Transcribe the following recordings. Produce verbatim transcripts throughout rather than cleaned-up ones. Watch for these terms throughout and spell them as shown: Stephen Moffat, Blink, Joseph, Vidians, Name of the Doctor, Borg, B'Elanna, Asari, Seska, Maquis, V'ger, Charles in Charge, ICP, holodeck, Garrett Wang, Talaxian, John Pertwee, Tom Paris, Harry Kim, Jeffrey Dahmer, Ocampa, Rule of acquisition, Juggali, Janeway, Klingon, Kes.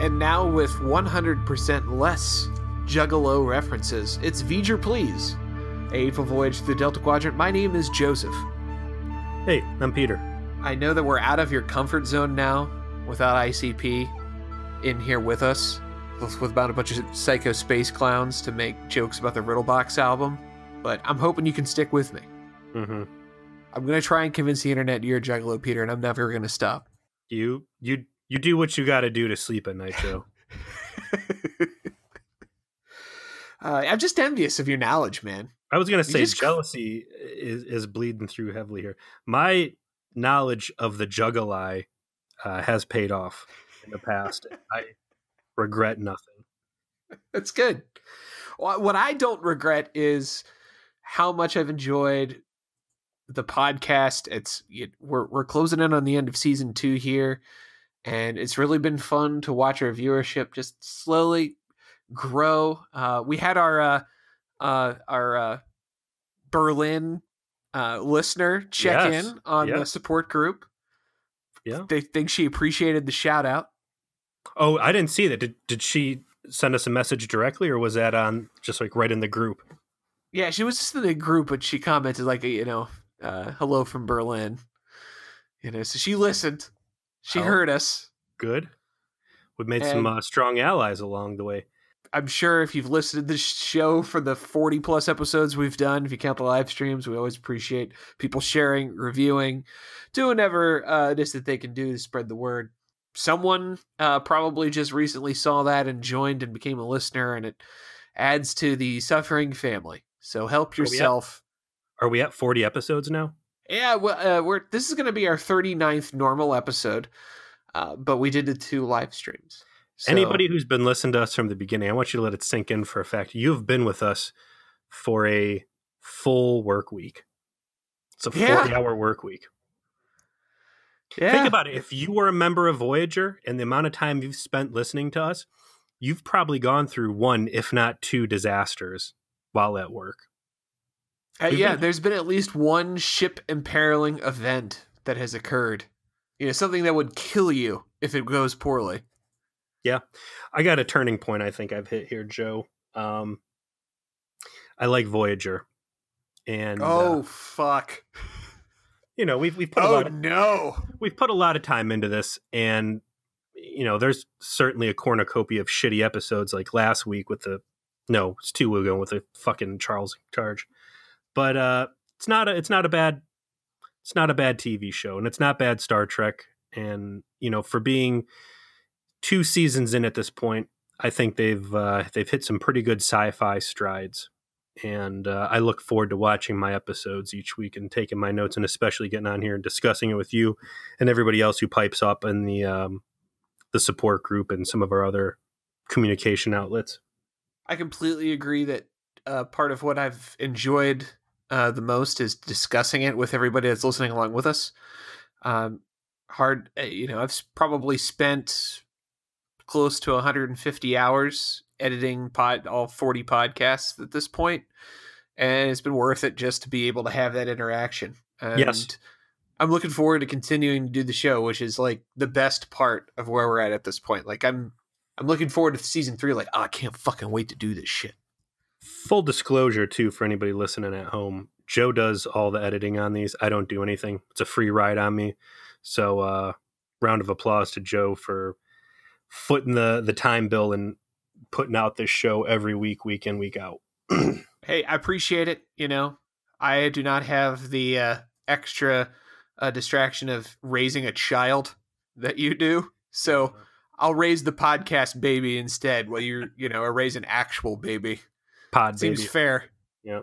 And now with one hundred percent less Juggalo references, it's V'ger Please, a voyage to the Delta Quadrant. My name is Joseph. Hey, I'm Peter. I know that we're out of your comfort zone now without I C P in here with us, with about a bunch of psycho space clowns to make jokes about the Riddle Box album, but I'm hoping you can stick with me. Mm-hmm. I'm going to try and convince the internet you're a Juggalo, Peter, and I'm never going to stop. You, you, you do what you got to do to sleep at night, Joe. uh, I'm just envious of your knowledge, man. I was going to say just... jealousy is, is bleeding through heavily here. My knowledge of the Juggali uh, has paid off in the past. I regret nothing. That's good. What I don't regret is how much I've enjoyed the podcast. It's it, we're we're closing in on the end of season two here, and it's really been fun to watch our viewership just slowly grow. Uh, we had our uh, uh, our uh, Berlin uh, listener check yes. in on yes. the support group. Yeah, they think she appreciated the shout out. Oh, I didn't see that. Did did she send us a message directly, or was that on just like right in the group? Yeah, she was just in the group, but she commented like, you know, uh, hello from Berlin. You know, so she listened. She oh, heard us. Good. We've made and some uh, strong allies along the way. I'm sure if you've listened to this show for the forty plus episodes we've done, if you count the live streams, we always appreciate people sharing, reviewing, doing whatever uh, it is that they can do to spread the word. Someone uh, probably just recently saw that and joined and became a listener, and it adds to the suffering family. So help yourself. Are we at, are we at forty episodes now? Yeah, well, uh, we're this is going to be our thirty-ninth normal episode, uh, but we did the two live streams. So. Anybody who's been listening to us from the beginning, I want you to let it sink in for a fact. You've been with us for a full work week. It's a forty-hour yeah. work week. Yeah. Think about it. If you were a member of Voyager and the amount of time you've spent listening to us, you've probably gone through one, if not two, disasters while at work. Uh, yeah, been- there's been at least one ship imperiling event that has occurred. You know, something that would kill you if it goes poorly. Yeah, I got a turning point I think I've hit here, Joe. Um, I like Voyager. and Oh, uh, fuck. You know, we've we've put oh, a lot of, no. we've put a lot of time into this, and you know, there's certainly a cornucopia of shitty episodes like last week with the no, it's two we're going with the fucking Charles in Charge. But uh, it's not a it's not a bad it's not a bad T V show, and it's not bad Star Trek. And you know, for being two seasons in at this point, I think they've uh, they've hit some pretty good sci-fi strides. And uh, I look forward to watching my episodes each week and taking my notes, and especially getting on here and discussing it with you and everybody else who pipes up in the um, the support group and some of our other communication outlets. I completely agree that uh, part of what I've enjoyed uh, the most is discussing it with everybody that's listening along with us. Um, hard, you know, I've probably spent close to one hundred fifty hours editing pod all forty podcasts at this point, and it's been worth it just to be able to have that interaction. And yes, I'm looking forward to continuing to do the show, which is like the best part of where we're at at this point. Like I'm, I'm looking forward to season three. Like, oh, I can't fucking wait to do this shit. Full disclosure too, for anybody listening at home, Joe does all the editing on these. I don't do anything. It's a free ride on me. So uh round of applause to Joe for footing the, the time bill and putting out this show every week, week in, week out. Hey, I appreciate it. You know, I do not have the uh, extra uh, distraction of raising a child that you do. So I'll raise the podcast baby instead while you're, you know, or raise an actual baby. Pod Seems baby. Seems fair. Yeah.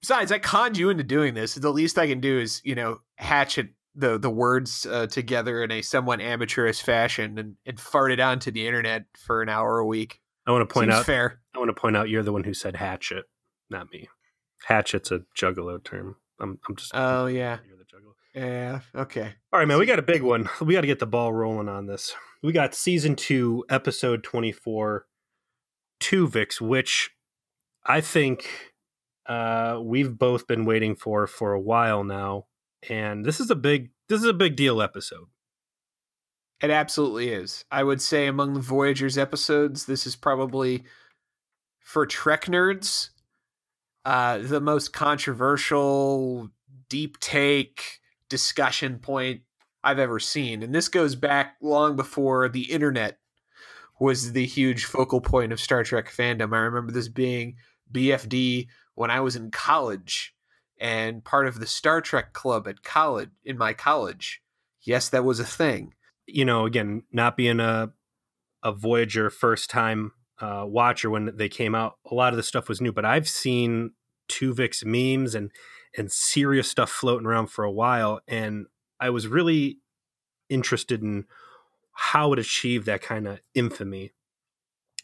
Besides, I conned you into doing this. The least I can do is, you know, hatch it, the, the words uh, together in a somewhat amateurish fashion and, and fart it onto the internet for an hour a week. I want to point Seems out fair. I want to point out you're the one who said hatchet, not me. Hatchet's a Juggalo term. I'm I'm just Oh yeah. You're the Juggalo. Yeah, okay. All right, man, we got a big one. We got to get the ball rolling on this. We got season two, episode twenty-four, Tuvix, which I think uh, we've both been waiting for for a while now, and this is a big this is a big deal episode. It absolutely is. I would say among the Voyagers episodes, this is probably, for Trek nerds, uh, the most controversial, deep take discussion point I've ever seen. And this goes back long before the internet was the huge focal point of Star Trek fandom. I remember this being B F D when I was in college and part of the Star Trek club at college, in my college. Yes, that was a thing. You know, again, not being a a Voyager first time uh, watcher when they came out, a lot of the stuff was new, but I've seen Tuvix memes and, and serious stuff floating around for a while. And I was really interested in how it achieved that kind of infamy,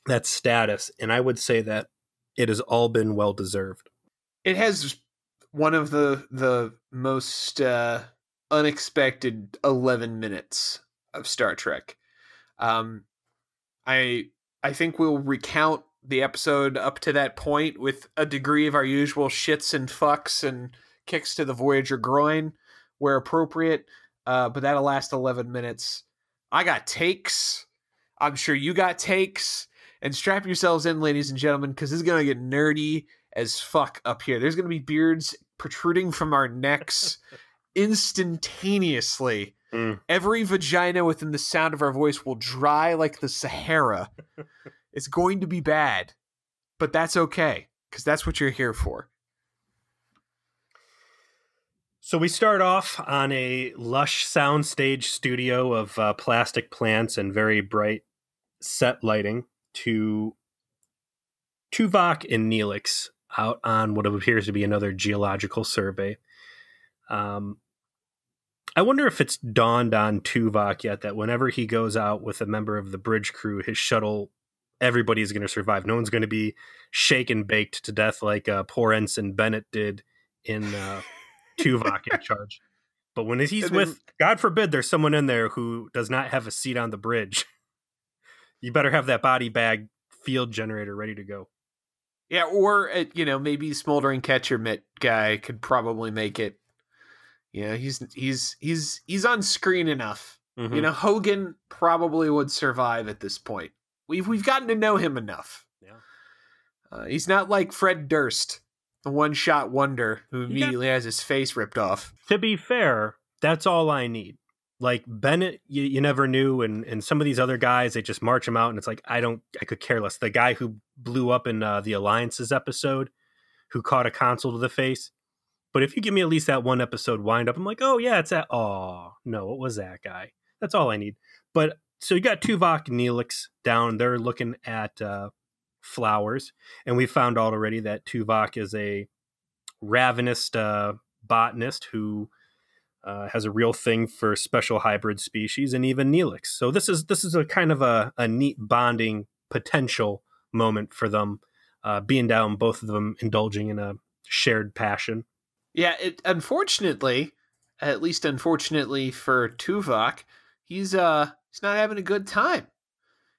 that status. And I would say that it has all been well-deserved. It has one of the, the most uh, unexpected eleven minutes of Star Trek. Um, I, I think we'll recount the episode up to that point with a degree of our usual shits and fucks and kicks to the Voyager groin where appropriate. Uh, but that'll last eleven minutes. I got takes. I'm sure you got takes. And strap yourselves in, ladies and gentlemen, because it's going to get nerdy as fuck up here. There's going to be beards protruding from our necks instantaneously. Mm. Every vagina within the sound of our voice will dry like the Sahara. It's going to be bad, but that's okay, because that's what you're here for. So we start off on a lush soundstage studio of uh, plastic plants and very bright set lighting to Tuvok and Neelix out on what appears to be another geological survey. Um, I wonder if it's dawned on Tuvok yet that whenever he goes out with a member of the bridge crew, his shuttle, everybody's going to survive. No one's going to be shaken, baked to death like uh, poor Ensign Bennett did in uh, Tuvok in Charge. But when he's and with, then, God forbid, there's someone in there who does not have a seat on the bridge. You better have that body bag field generator ready to go. Yeah, or, uh, you know, maybe smoldering catcher mitt guy could probably make it. Yeah, he's he's he's he's on screen enough. Mm-hmm. You know, Hogan probably would survive at this point. We've we've gotten to know him enough. Yeah, uh, he's not like Fred Durst, the one-shot wonder who immediately yeah. has his face ripped off. To be fair, that's all I need. Like Bennett, you, you never knew, and, and some of these other guys, they just march him out, and it's like I don't, I could care less. The guy who blew up in uh, the Alliances episode, who caught a console to the face. But if you give me at least that one episode wind up, I'm like, oh, yeah, it's that. Oh, no, it was that guy. That's all I need. But so you got Tuvok and Neelix down. They're looking at uh, flowers. And we found out already that Tuvok is a ravenous uh, botanist who uh, has a real thing for special hybrid species and even Neelix. So this is this is a kind of a, a neat bonding potential moment for them, uh, being down, both of them indulging in a shared passion. Yeah, it, unfortunately, at least unfortunately for Tuvok, he's uh he's not having a good time.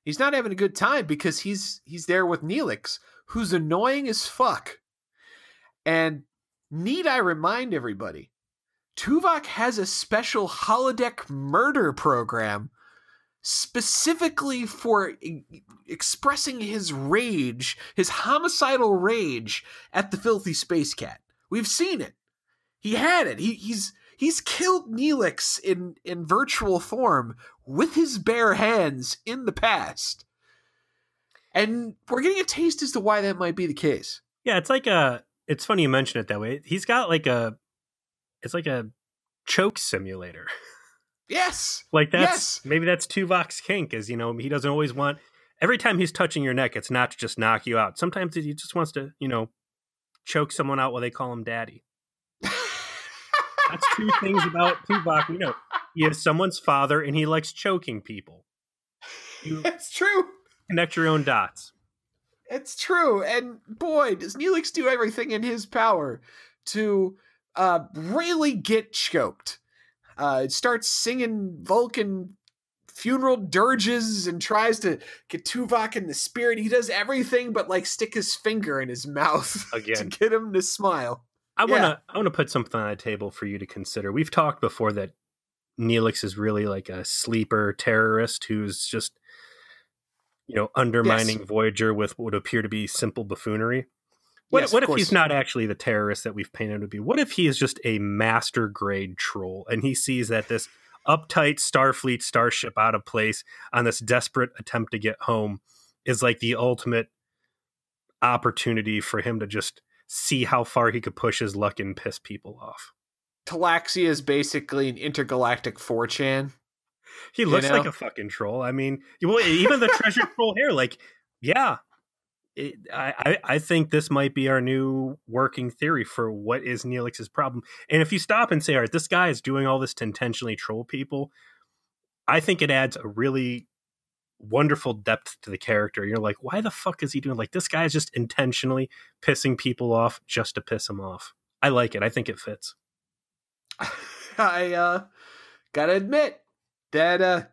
He's not having a good time because he's he's there with Neelix, who's annoying as fuck. And need I remind everybody, Tuvok has a special holodeck murder program specifically for e- expressing his rage, his homicidal rage at the filthy space cat. We've seen it. He had it. He, he's he's killed Neelix in, in virtual form with his bare hands in the past. And we're getting a taste as to why that might be the case. Yeah, it's like a, it's funny you mention it that way. He's got like a, it's like a choke simulator. Yes. Like that's, yes. Maybe that's Tuvok's kink is, you know, he doesn't always want, every time he's touching your neck, it's not to just knock you out. Sometimes he just wants to, you know, choke someone out while they call him daddy. That's two things about Tuvok. You know, he is someone's father and he likes choking people. You That's true. Connect your own dots. It's true. And boy, does Neelix do everything in his power to uh, really get choked. Uh, it starts singing Vulcan funeral dirges and tries to get Tuvok in the spirit. He does everything but like stick his finger in his mouth again to get him to smile. I yeah. wanna I wanna put something on the table for you to consider. We've talked before that Neelix is really like a sleeper terrorist who's just, you know, undermining yes. Voyager with what would appear to be simple buffoonery. What, yes, what if course. he's not actually the terrorist that we've painted him to be? What if he is just a master grade troll and he sees that this uptight Starfleet starship out of place on this desperate attempt to get home is like the ultimate opportunity for him to just see how far he could push his luck and piss people off? Talaxia is basically an intergalactic four chan. He looks you know? like a fucking troll. I mean, even the treasure troll here, like, yeah. It, I, I think this might be our new working theory for what is Neelix's problem. And if you stop and say, all right, this guy is doing all this to intentionally troll people, I think it adds a really wonderful depth to the character. You're like, why the fuck is he doing? Like, this guy is just intentionally pissing people off just to piss him off. I like it. I think it fits. I uh, gotta admit that uh,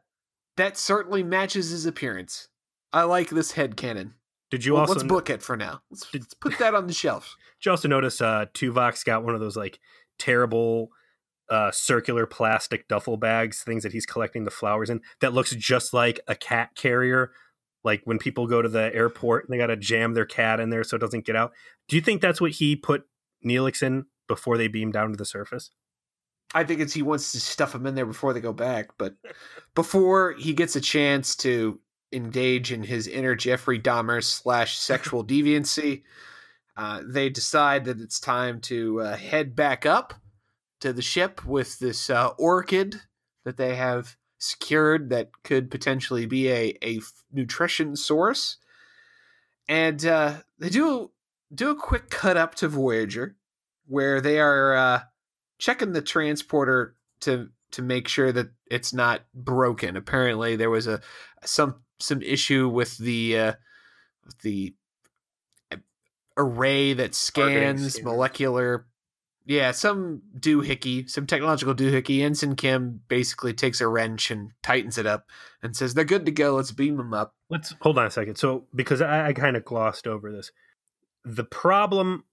that certainly matches his appearance. I like this headcanon. Did you well, also let's book no- it for now? Let's, did, let's put that on the shelf. Did you also notice uh, Tuvok's got one of those like terrible uh, circular plastic duffel bags, things that he's collecting the flowers in, that looks just like a cat carrier? Like when people go to the airport and they got to jam their cat in there so it doesn't get out. Do you think that's what he put Neelix in before they beam down to the surface? I think it's he wants to stuff them in there before they go back, but before he gets a chance to engage in his inner Jeffrey Dahmer slash sexual deviancy, uh, they decide that it's time to uh, head back up to the ship with this uh, orchid that they have secured that could potentially be a, a nutrition source. And uh, they do, do a quick cut up to Voyager where they are uh, checking the transporter to to make sure that it's not broken. Apparently there was a some some issue with the uh, with the array that scans molecular. Yeah, some doohickey, some technological doohickey. Ensign Kim basically takes a wrench and tightens it up and says, they're good to go. Let's beam them up. Let's hold on a second. So, because I, I kind of glossed over this. The problem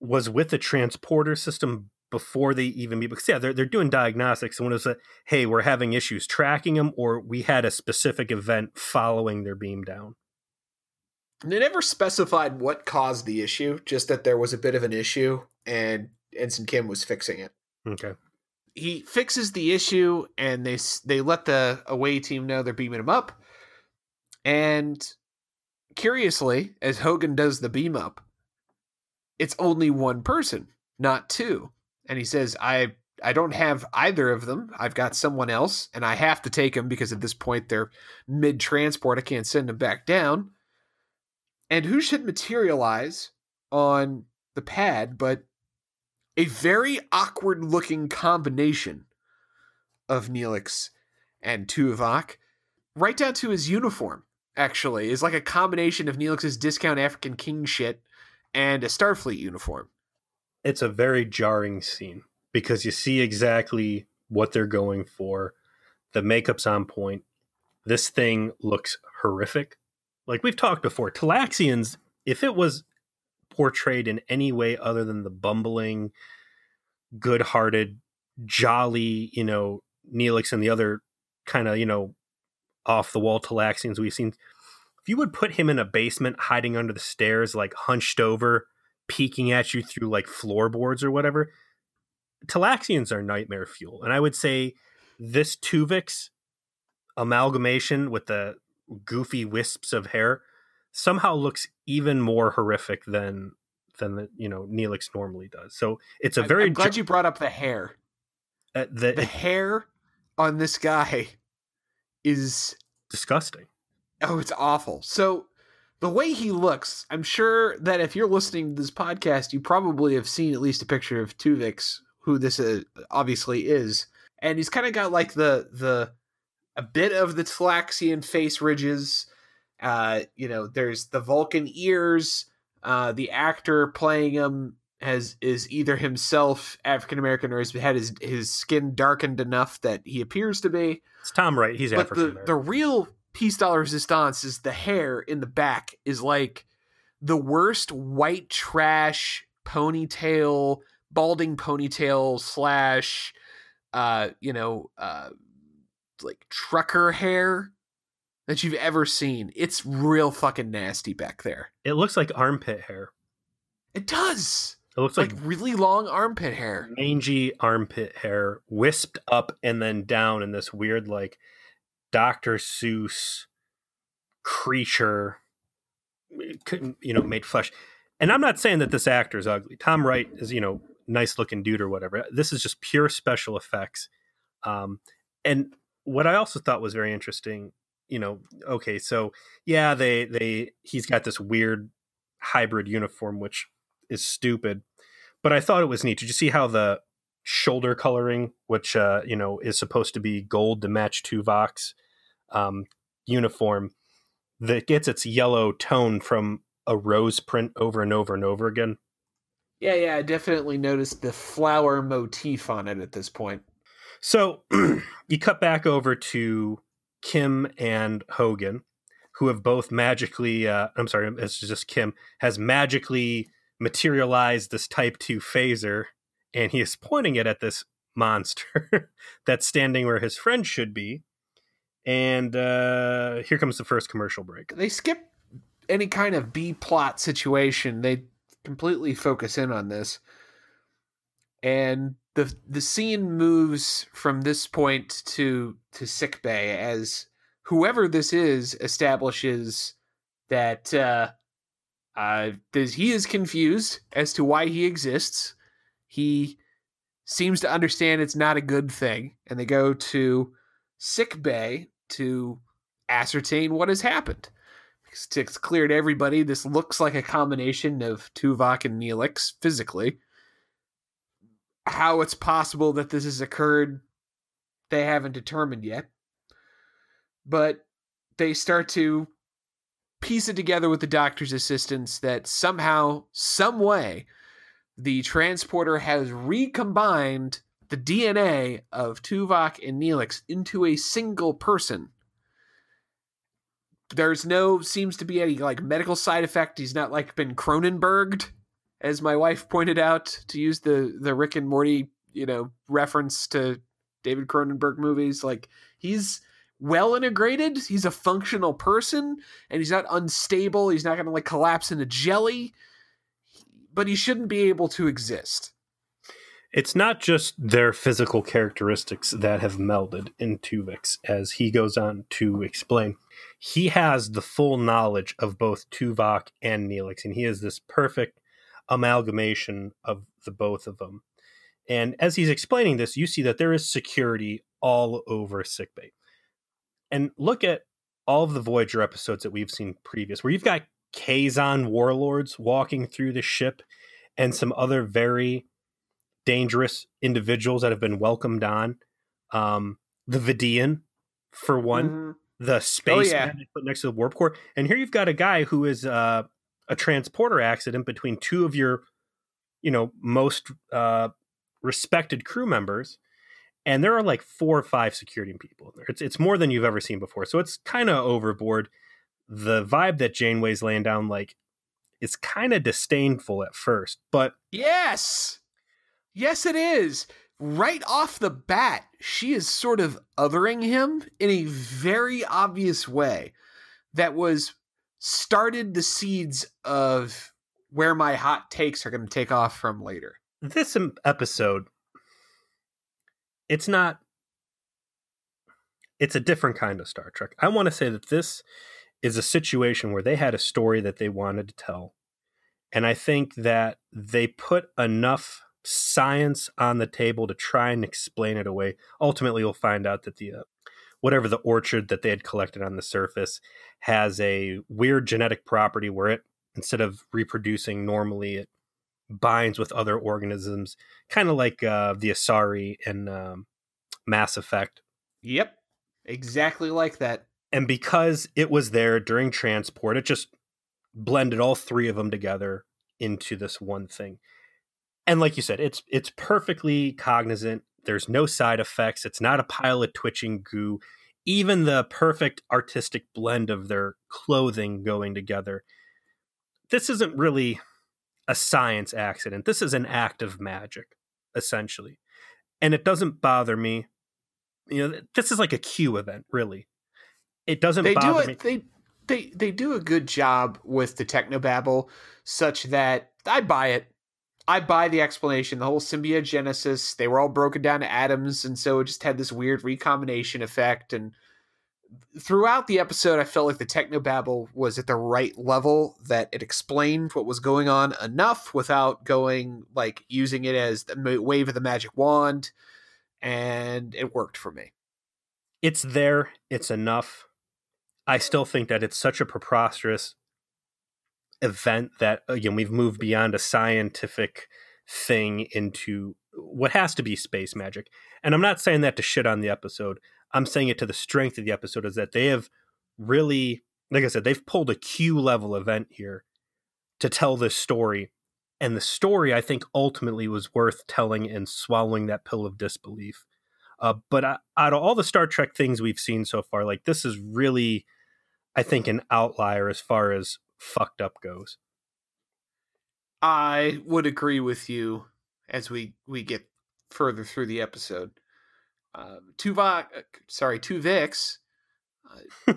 was with the transporter system before they even be, because yeah, they're, they're doing diagnostics. And when it was like, hey, we're having issues tracking them, or we had a specific event following their beam down. They never specified what caused the issue, just that there was a bit of an issue and Ensign Kim was fixing it. Okay. He fixes the issue and they, they let the away team know they're beaming him up. And curiously, as Hogan does the beam up, it's only one person, not two. And he says, I I don't have either of them. I've got someone else, and I have to take him because at this point they're mid-transport. I can't send them back down. And who should materialize on the pad but a very awkward-looking combination of Neelix and Tuvok, right down to his uniform, actually, is like a combination of Neelix's discount African king shit and a Starfleet uniform. It's a very jarring scene because you see exactly what they're going for. The makeup's on point. This thing looks horrific. Like we've talked before, Talaxians, if it was portrayed in any way other than the bumbling, good-hearted, jolly, you know, Neelix and the other kind of, you know, off-the-wall Talaxians we've seen, if you would put him in a basement hiding under the stairs, like hunched over, peeking at you through like floorboards or whatever. Talaxians are nightmare fuel. And I would say this Tuvix amalgamation with the goofy wisps of hair somehow looks even more horrific than, than the, you know, Neelix normally does. So it's a very... I'm glad ju- you brought up the hair. Uh, the the it, hair on this guy is... disgusting. Oh, it's awful. So... the way he looks, I'm sure that if you're listening to this podcast, you probably have seen at least a picture of Tuvix, who this is, obviously is. And he's kind of got like the, the, a bit of the Talaxian face ridges. Uh, you know, there's the Vulcan ears. Uh, the actor playing him has, is either himself African-American or has had his, his skin darkened enough that he appears to be. It's Tom Wright. He's but African-American. The, the real... piece de la resistance is the hair in the back is like the worst white trash ponytail, balding ponytail slash uh, you know, uh, like trucker hair that you've ever seen. It's real fucking nasty back there. It looks like armpit hair. It does. It looks like, like really long armpit hair. Mangy armpit hair wisped up and then down in this weird like Doctor Seuss creature, you know, made flesh. And I'm not saying that this actor is ugly. Tom Wright is, you know, nice looking dude or whatever. This is just pure special effects. Um, and what I also thought was very interesting, you know, okay, so yeah, they they he's got this weird hybrid uniform, which is stupid, but I thought it was neat. Did you see how the shoulder coloring, which, uh, you know, is supposed to be gold to match Tuvok's um, uniform, that gets its yellow tone from a rose print over and over and over again? Yeah, yeah, I definitely noticed the flower motif on it at this point. So you cut back over to Kim and Hogan, who have both magically, uh, I'm sorry, it's just Kim, has magically materialized this type two phaser, and he is pointing it at this monster that's standing where his friend should be. And uh, here comes the first commercial break. They skip any kind of B plot situation. They completely focus in on this. And the the scene moves from this point to, to sickbay as whoever this is establishes that uh, uh, this, he is confused as to why he exists. He seems to understand it's not a good thing. And they go to sickbay to ascertain what has happened. It's clear to everybody this looks like a combination of Tuvok and Neelix physically. How it's possible that this has occurred, they haven't determined yet. But they start to piece it together with the doctor's assistance that somehow, some way, the transporter has recombined the D N A of Tuvok and Neelix into a single person. There's no, seems to be any like medical side effect. He's not like been Cronenberged, as my wife pointed out, to use the, the Rick and Morty, you know, reference to David Cronenberg movies. Like, he's well integrated. He's a functional person and he's not unstable. He's not going to like collapse into jelly, but he shouldn't be able to exist. It's not just their physical characteristics that have melded in Tuvix, as he goes on to explain. He has the full knowledge of both Tuvok and Neelix, and he is this perfect amalgamation of the both of them. And as he's explaining this, you see that there is security all over sickbay. And look at all of the Voyager episodes that we've seen previous, where you've got Kazon warlords walking through the ship and some other very dangerous individuals that have been welcomed on. Um, the Vidian, for one, mm-hmm. the space oh, yeah. man they put next to the warp core. And here you've got a guy who is uh, a transporter accident between two of your, you know, most uh, respected crew members. And there are like four or five security people in there. It's, it's more than you've ever seen before. So it's kind of overboard. The vibe that Janeway's laying down, like, it's kind of disdainful at first, but yes. Yes, it is. Right off the bat, she is sort of othering him in a very obvious way that was started the seeds of where my hot takes are going to take off from later. This episode, it's not, it's a different kind of Star Trek. I want to say that this is a situation where they had a story that they wanted to tell. And I think that they put enough science on the table to try and explain it away. Ultimately, we'll find out that the uh, whatever the orchard that they had collected on the surface has a weird genetic property where it, instead of reproducing normally, it binds with other organisms, kind of like uh, the Asari in um, Mass Effect. Yep, exactly like that. And because it was there during transport, it just blended all three of them together into this one thing. And like you said, it's it's perfectly cognizant. There's no side effects. It's not a pile of twitching goo. Even the perfect artistic blend of their clothing going together. This isn't really a science accident. This is an act of magic, essentially. and it doesn't bother me. You know, this is like a Q event, really. It doesn't they bother do a, me. They, they, they do a good job with the technobabble such that I buy it. I buy the explanation, the whole symbiogenesis. They were all broken down to atoms, and so it just had this weird recombination effect. And throughout the episode, I felt like the technobabble was at the right level, that it explained what was going on enough without going, like, using it as the wave of the magic wand, and it worked for me. It's there. It's enough. I still think that it's such a preposterous event that, again, we've moved beyond a scientific thing into what has to be space magic. And I'm not saying that to shit on the episode. I'm saying it to the strength of the episode, is that they have really, like I said, they've pulled a Q level event here to tell this story. And the story, I think, ultimately was worth telling and swallowing that pill of disbelief. Uh, but I, out of all the Star Trek things we've seen so far, like, this is really, I think, an outlier as far as fucked up goes. I would agree with you as we, we get further through the episode. Um, Tuvok, sorry, Tuvix uh,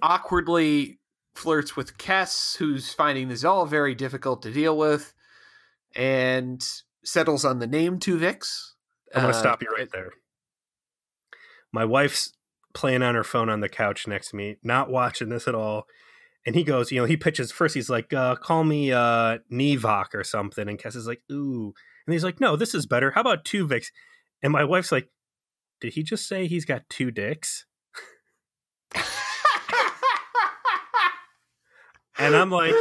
awkwardly flirts with Kes, who's finding this all very difficult to deal with, and settles on the name Tuvix. I'm going to uh, stop you right there. My wife's playing on her phone on the couch next to me, not watching this at all. And he goes, you know, he pitches first. He's like, uh, call me uh, Nevok or something. And Kes is like, ooh. And he's like, no, this is better. How about Tuvix? And my wife's like, did he just say he's got two dicks? And I'm like,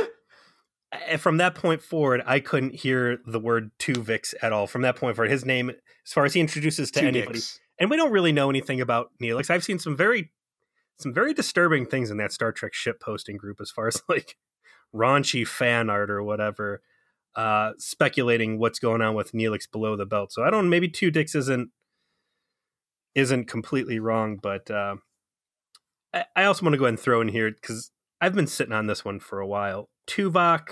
from that point forward, I couldn't hear the word Tuvix at all. From that point forward, his name, as far as he introduces to two anybody, dicks. And we don't really know anything about Neelix. I've seen some very, some very disturbing things in that Star Trek shitposting group, as far as like raunchy fan art or whatever, uh, speculating what's going on with Neelix below the belt. So I don't, maybe two dicks isn't, isn't completely wrong, but uh, I, I also want to go ahead and throw in here, because I've been sitting on this one for a while. Tuvok,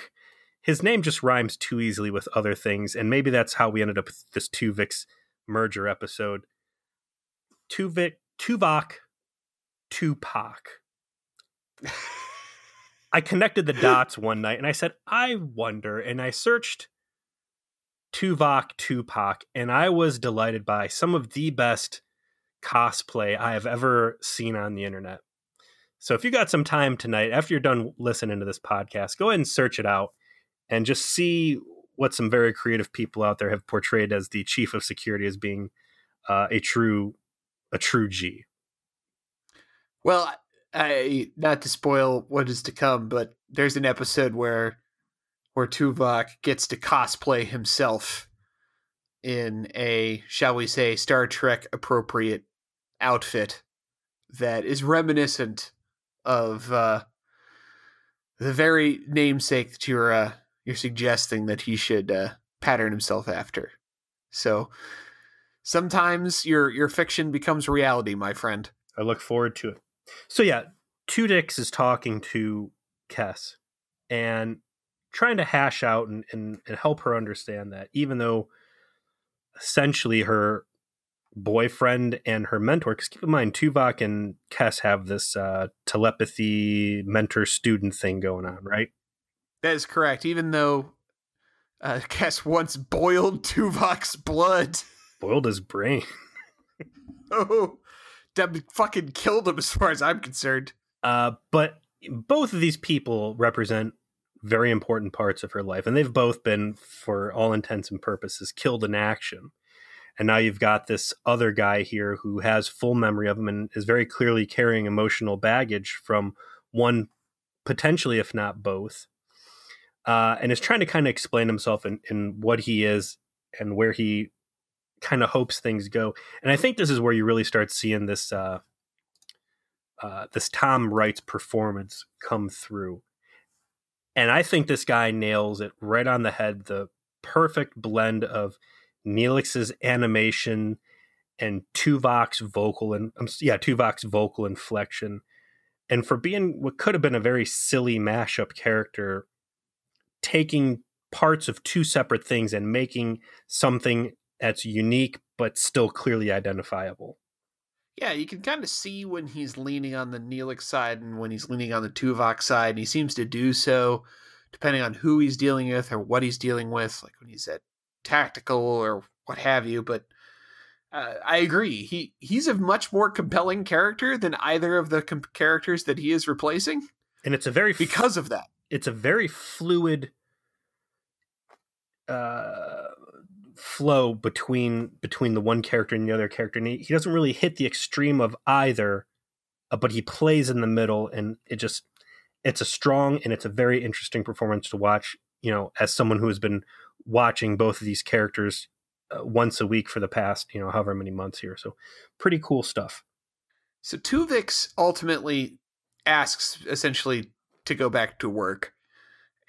his name just rhymes too easily with other things, and maybe that's how we ended up with this Tuvix merger episode. Tuvok, Tuvok, Tupac. I connected the dots one night, and I said, I wonder, and I searched Tuvok, Tupac, and I was delighted by some of the best cosplay I have ever seen on the internet. So if you got some time tonight, after you're done listening to this podcast, go ahead and search it out and just see what some very creative people out there have portrayed as the chief of security as being uh, a true, a true G. Well, I, not to spoil what is to come, but there's an episode where, where Tuvok gets to cosplay himself in a, shall we say, Star Trek appropriate outfit that is reminiscent of uh, the very namesake that you're uh, you're suggesting that he should uh, pattern himself after. So sometimes your your fiction becomes reality, my friend. I look forward to it. So yeah, Two Dicks is talking to Kes and trying to hash out and, and, and help her understand that, even though essentially her boyfriend and her mentor, because keep in mind, Tuvok and Kes have this uh, telepathy mentor-student thing going on, right? That is correct. Even though uh, Kes once boiled Tuvok's blood. Boiled his brain. Oh, that fucking killed him as far as I'm concerned. Uh, but both of these people represent very important parts of her life, and they've both been, for all intents and purposes, killed in action. And now you've got this other guy here who has full memory of him and is very clearly carrying emotional baggage from one, potentially, if not both, uh, and is trying to kind of explain himself in, in what he is and where he kind of hopes things go. And I think this is where you really start seeing this uh, uh, this Tom Wright's performance come through. And I think this guy nails it right on the head, the perfect blend of Neelix's animation and Tuvok's vocal and um, yeah, Tuvok's vocal inflection. And for being what could have been a very silly mashup character, taking parts of two separate things and making something that's unique but still clearly identifiable. Yeah, you can kind of see when he's leaning on the Neelix side and when he's leaning on the Tuvok side, and he seems to do so depending on who he's dealing with or what he's dealing with, like when he's at tactical or what have you. But uh, I agree, he he's a much more compelling character than either of the com- characters that he is replacing, and it's a very because f- of that it's a very fluid uh flow between between the one character and the other character, and he, he doesn't really hit the extreme of either, uh, but he plays in the middle, and it just it's a strong and it's a very interesting performance to watch, you know, as someone who has been watching both of these characters uh, once a week for the past, you know, however many months here. So pretty cool stuff. So Tuvix ultimately asks essentially to go back to work,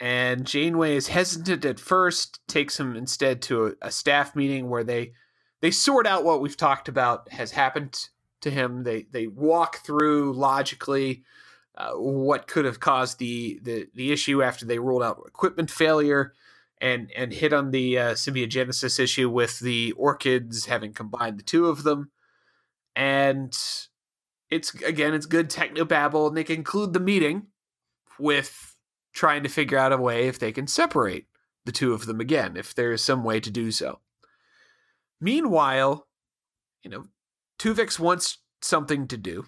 and Janeway is hesitant at first, takes him instead to a, a staff meeting where they they sort out what we've talked about has happened to him. They they walk through logically uh, what could have caused the, the, the issue after they ruled out equipment failure and, and hit on the uh, symbiogenesis issue with the orchids having combined the two of them. And it's, again, it's good technobabble, and they conclude the meeting with trying to figure out a way if they can separate the two of them again, if there is some way to do so. Meanwhile, you know, Tuvix wants something to do,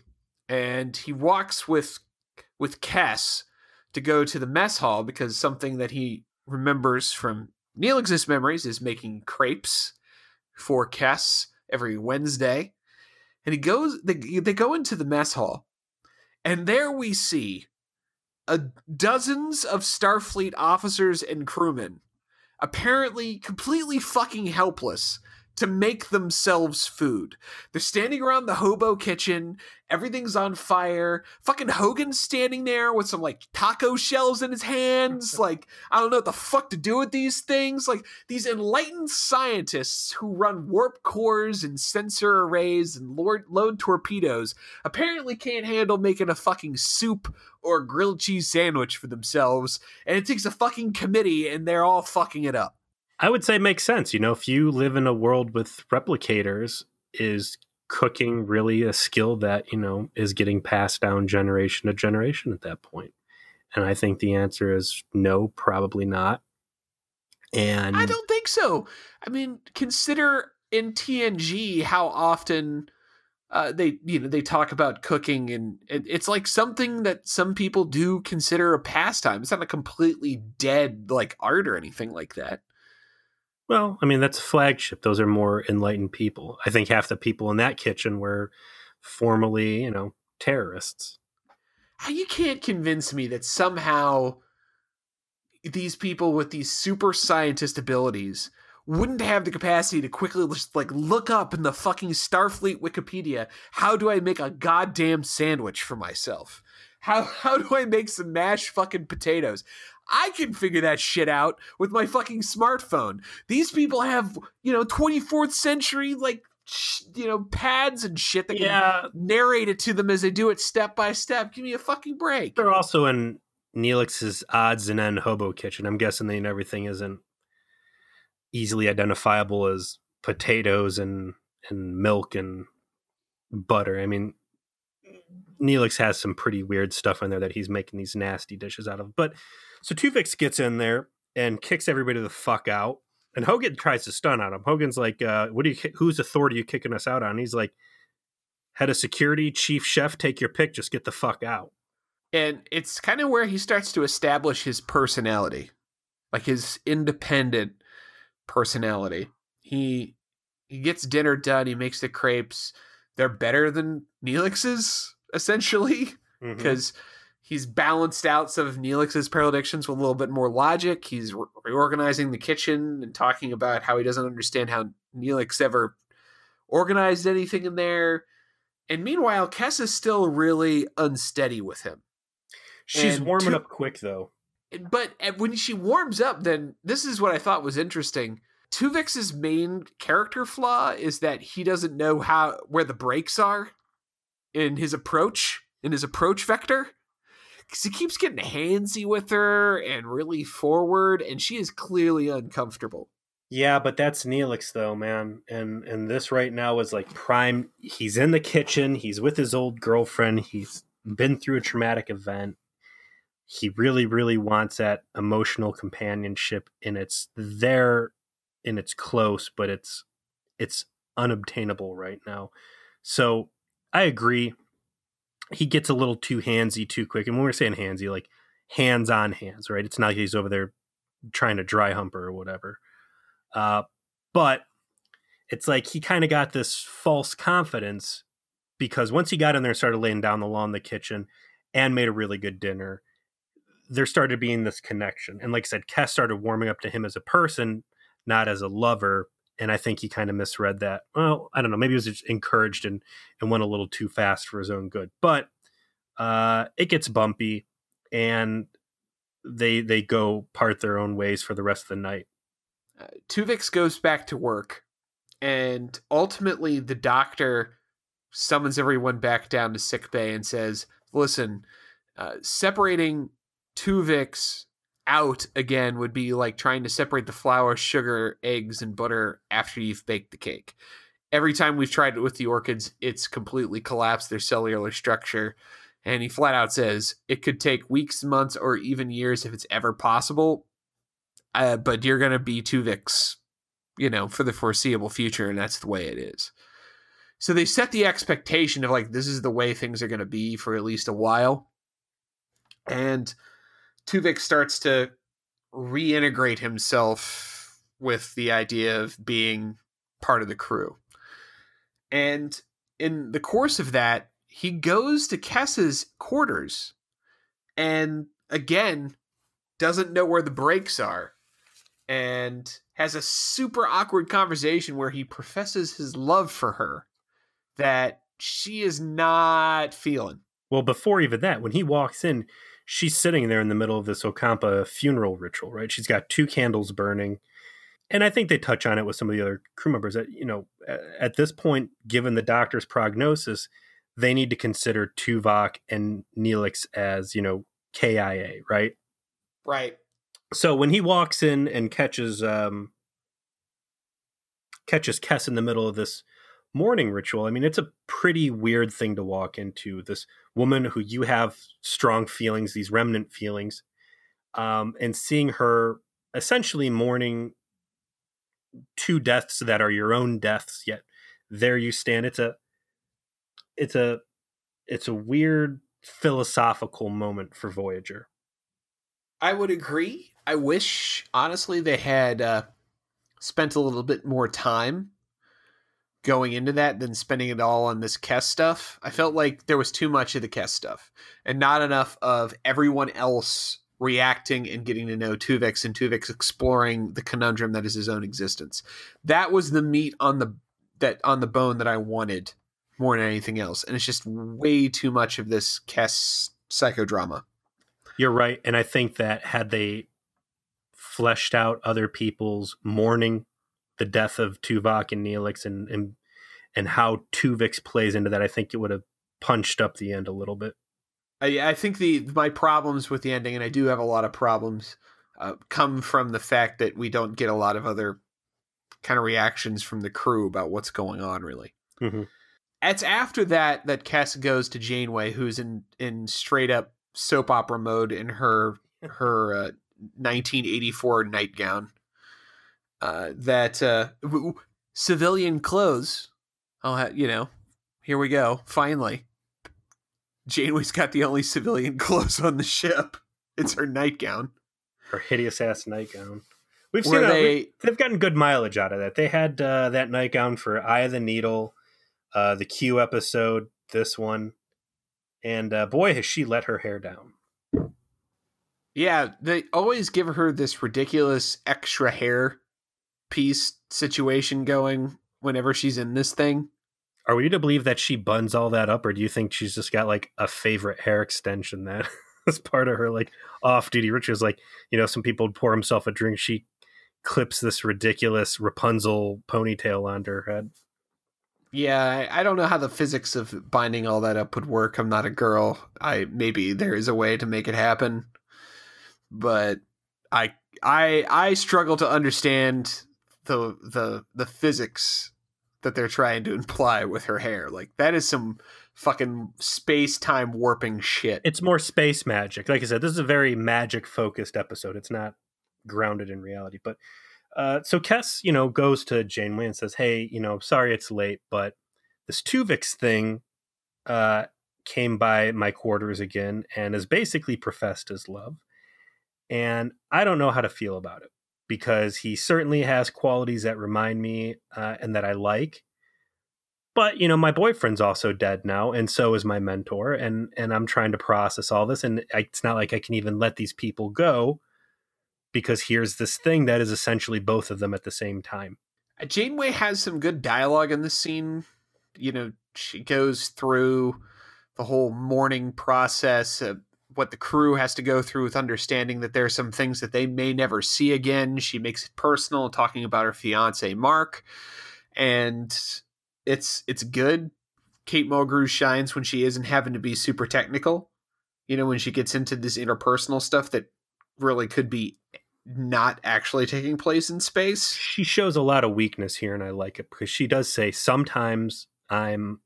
and he walks with with Kes to go to the mess hall because something that he remembers from Neelix's memories is making crepes for Kes every Wednesday. And he goes, they, they go into the mess hall, and there we see Uh, dozens of Starfleet officers and crewmen, apparently completely fucking helpless to make themselves food. They're standing around the hobo kitchen. Everything's on fire. Fucking Hogan's standing there with some like taco shells in his hands. Like, I don't know what the fuck to do with these things. Like, these enlightened scientists who run warp cores and sensor arrays and load, load torpedoes apparently can't handle making a fucking soup or grilled cheese sandwich for themselves. And it takes a fucking committee, and they're all fucking it up. I would say it makes sense. You know, if you live in a world with replicators, is cooking really a skill that, you know, is getting passed down generation to generation at that point? And I think the answer is no, probably not. And I don't think so. I mean, consider in T N G how often uh, they, you know, they talk about cooking, and it's like something that some people do consider a pastime. It's not a completely dead like art or anything like that. Well, I mean, that's a flagship. Those are more enlightened people. I think half the people in that kitchen were formerly, you know, terrorists. You can't convince me that somehow these people with these super scientist abilities wouldn't have the capacity to quickly just like look up in the fucking Starfleet Wikipedia, how do I make a goddamn sandwich for myself? How how do I make some mashed fucking potatoes? I can figure that shit out with my fucking smartphone. These people have, you know, twenty-fourth century, like, sh- you know, pads and shit that yeah. can narrate it to them as they do it step by step. Give me a fucking break. They're also in Neelix's odds and end hobo kitchen. I'm guessing they and everything isn't easily identifiable as potatoes and, and milk and butter. I mean, Neelix has some pretty weird stuff in there that he's making these nasty dishes out of. But so Tuvix gets in there and kicks everybody the fuck out. And Hogan tries to stun on him. Hogan's like, uh, "What do you? Whose authority are you kicking us out on?" He's like, "Head of security, chief chef, take your pick. Just get the fuck out." And it's kind of where he starts to establish his personality, like his independent personality. He he gets dinner done. He makes the crepes. They're better than Neelix's, essentially, because. Mm-hmm. He's balanced out some of Neelix's predictions with a little bit more logic. He's re- reorganizing the kitchen and talking about how he doesn't understand how Neelix ever organized anything in there. And meanwhile, Kes is still really unsteady with him. She's and warming to, up quick, though. But when she warms up, then this is what I thought was interesting. Tuvix's main character flaw is that he doesn't know how where the breaks are in his approach, in his approach vector. Because he keeps getting handsy with her and really forward, and she is clearly uncomfortable. Yeah, but that's Neelix though, man. And and this right now is like prime. He's in the kitchen. He's with his old girlfriend. He's been through a traumatic event. He really, really wants that emotional companionship, and it's there, and it's close, but it's it's unobtainable right now. So I agree. He gets a little too handsy too quick. And when we're saying handsy, like hands on hands, right? It's not like he's over there trying to dry hump her or whatever. Uh, but it's like he kind of got this false confidence, because once he got in there and started laying down the law in the kitchen and made a really good dinner, there started being this connection. And like I said, Kes started warming up to him as a person, not as a lover. And I think he kind of misread that. Well, I don't know. Maybe he was just encouraged and, and went a little too fast for his own good. But uh, it gets bumpy, and they they go part their own ways for the rest of the night. Uh, Tuvix goes back to work, and ultimately the doctor summons everyone back down to sickbay and says, listen, uh, separating Tuvix out again would be like trying to separate the flour, sugar, eggs, and butter after you've baked the cake. Every time we've tried it with the orchids, it's completely collapsed their cellular structure. And he flat out says it could take weeks, months, or even years if it's ever possible. Uh, but you're going to be Tuvix, you know, for the foreseeable future. And that's the way it is. So they set the expectation of like, this is the way things are going to be for at least a while. And Tuvix starts to reintegrate himself with the idea of being part of the crew. And in the course of that, he goes to Kes's quarters and again, doesn't know where the brakes are, and has a super awkward conversation where he professes his love for her that she is not feeling. Well, before even that, when he walks in, she's sitting there in the middle of this Ocampa funeral ritual, right? She's got two candles burning. And I think they touch on it with some of the other crew members that, you know, at this point, given the doctor's prognosis, they need to consider Tuvok and Neelix as, you know, K I A, right? Right. So when he walks in and catches um, catches Kes in the middle of this morning ritual, I mean, it's a pretty weird thing to walk into. This woman who you have strong feelings, these remnant feelings, um, and seeing her essentially mourning two deaths that are your own deaths, yet there you stand. It's a it's a it's a weird philosophical moment for Voyager. I would agree. I wish, honestly, they had uh, spent a little bit more time going into that than spending it all on this Kes stuff. I felt like there was too much of the Kes stuff and not enough of everyone else reacting and getting to know Tuvix and Tuvix exploring the conundrum that is his own existence. That was the meat on the that on the bone that I wanted more than anything else. And it's just way too much of this Kes psychodrama. You're right. And I think that had they fleshed out other people's mourning, the death of Tuvok and Neelix, and, and, and how Tuvix plays into that, I think it would have punched up the end a little bit. I, I think the my problems with the ending, and I do have a lot of problems, uh, come from the fact that we don't get a lot of other kind of reactions from the crew about what's going on, really. Mm-hmm. It's after that that Kes goes to Janeway, who's in, in straight up soap opera mode in her her uh, nineteen eighty-four nightgown uh that uh w- civilian clothes. I'll have you know here we go, finally Janeway's got the only civilian clothes on the ship. It's her nightgown, her hideous ass nightgown. We've seen they... a, they've gotten good mileage out of that. They had uh, that nightgown for Eye of the Needle, uh the Q episode, this one. And uh, boy, has she let her hair down. Yeah, they always give her this ridiculous extra hair piece situation going whenever she's in this thing. Are we to believe that she buns all that up, or do you think she's just got like a favorite hair extension that is part of her like off-duty rituals? Like, you know, some people would pour himself a drink. She clips this ridiculous Rapunzel ponytail onto her head. Yeah, I don't know how the physics of binding all that up would work. I'm not a girl. I maybe there is a way to make it happen, but I I I struggle to understand the the the physics that they're trying to imply with her hair. Like, that is some fucking space-time warping shit. It's more space magic. Like I said, this is a very magic-focused episode. It's not grounded in reality. But uh, so Kes, you know, goes to Janeway and says, hey, you know, sorry it's late, but this Tuvix thing uh, came by my quarters again and has basically professed his love. And I don't know how to feel about it, because he certainly has qualities that remind me uh, and that I like. But, you know, my boyfriend's also dead now, and so is my mentor, and and I'm trying to process all this, and I, it's not like I can even let these people go, because here's this thing that is essentially both of them at the same time. Janeway has some good dialogue in this scene. You know, she goes through the whole mourning process, uh, what the crew has to go through with understanding that there are some things that they may never see again. She makes it personal, talking about her fiancé, Mark, and... It's it's good. Kate Mulgrew shines when she isn't having to be super technical. You know, when she gets into this interpersonal stuff that really could be not actually taking place in space. She shows a lot of weakness here, and I like it, because she does say, sometimes I'm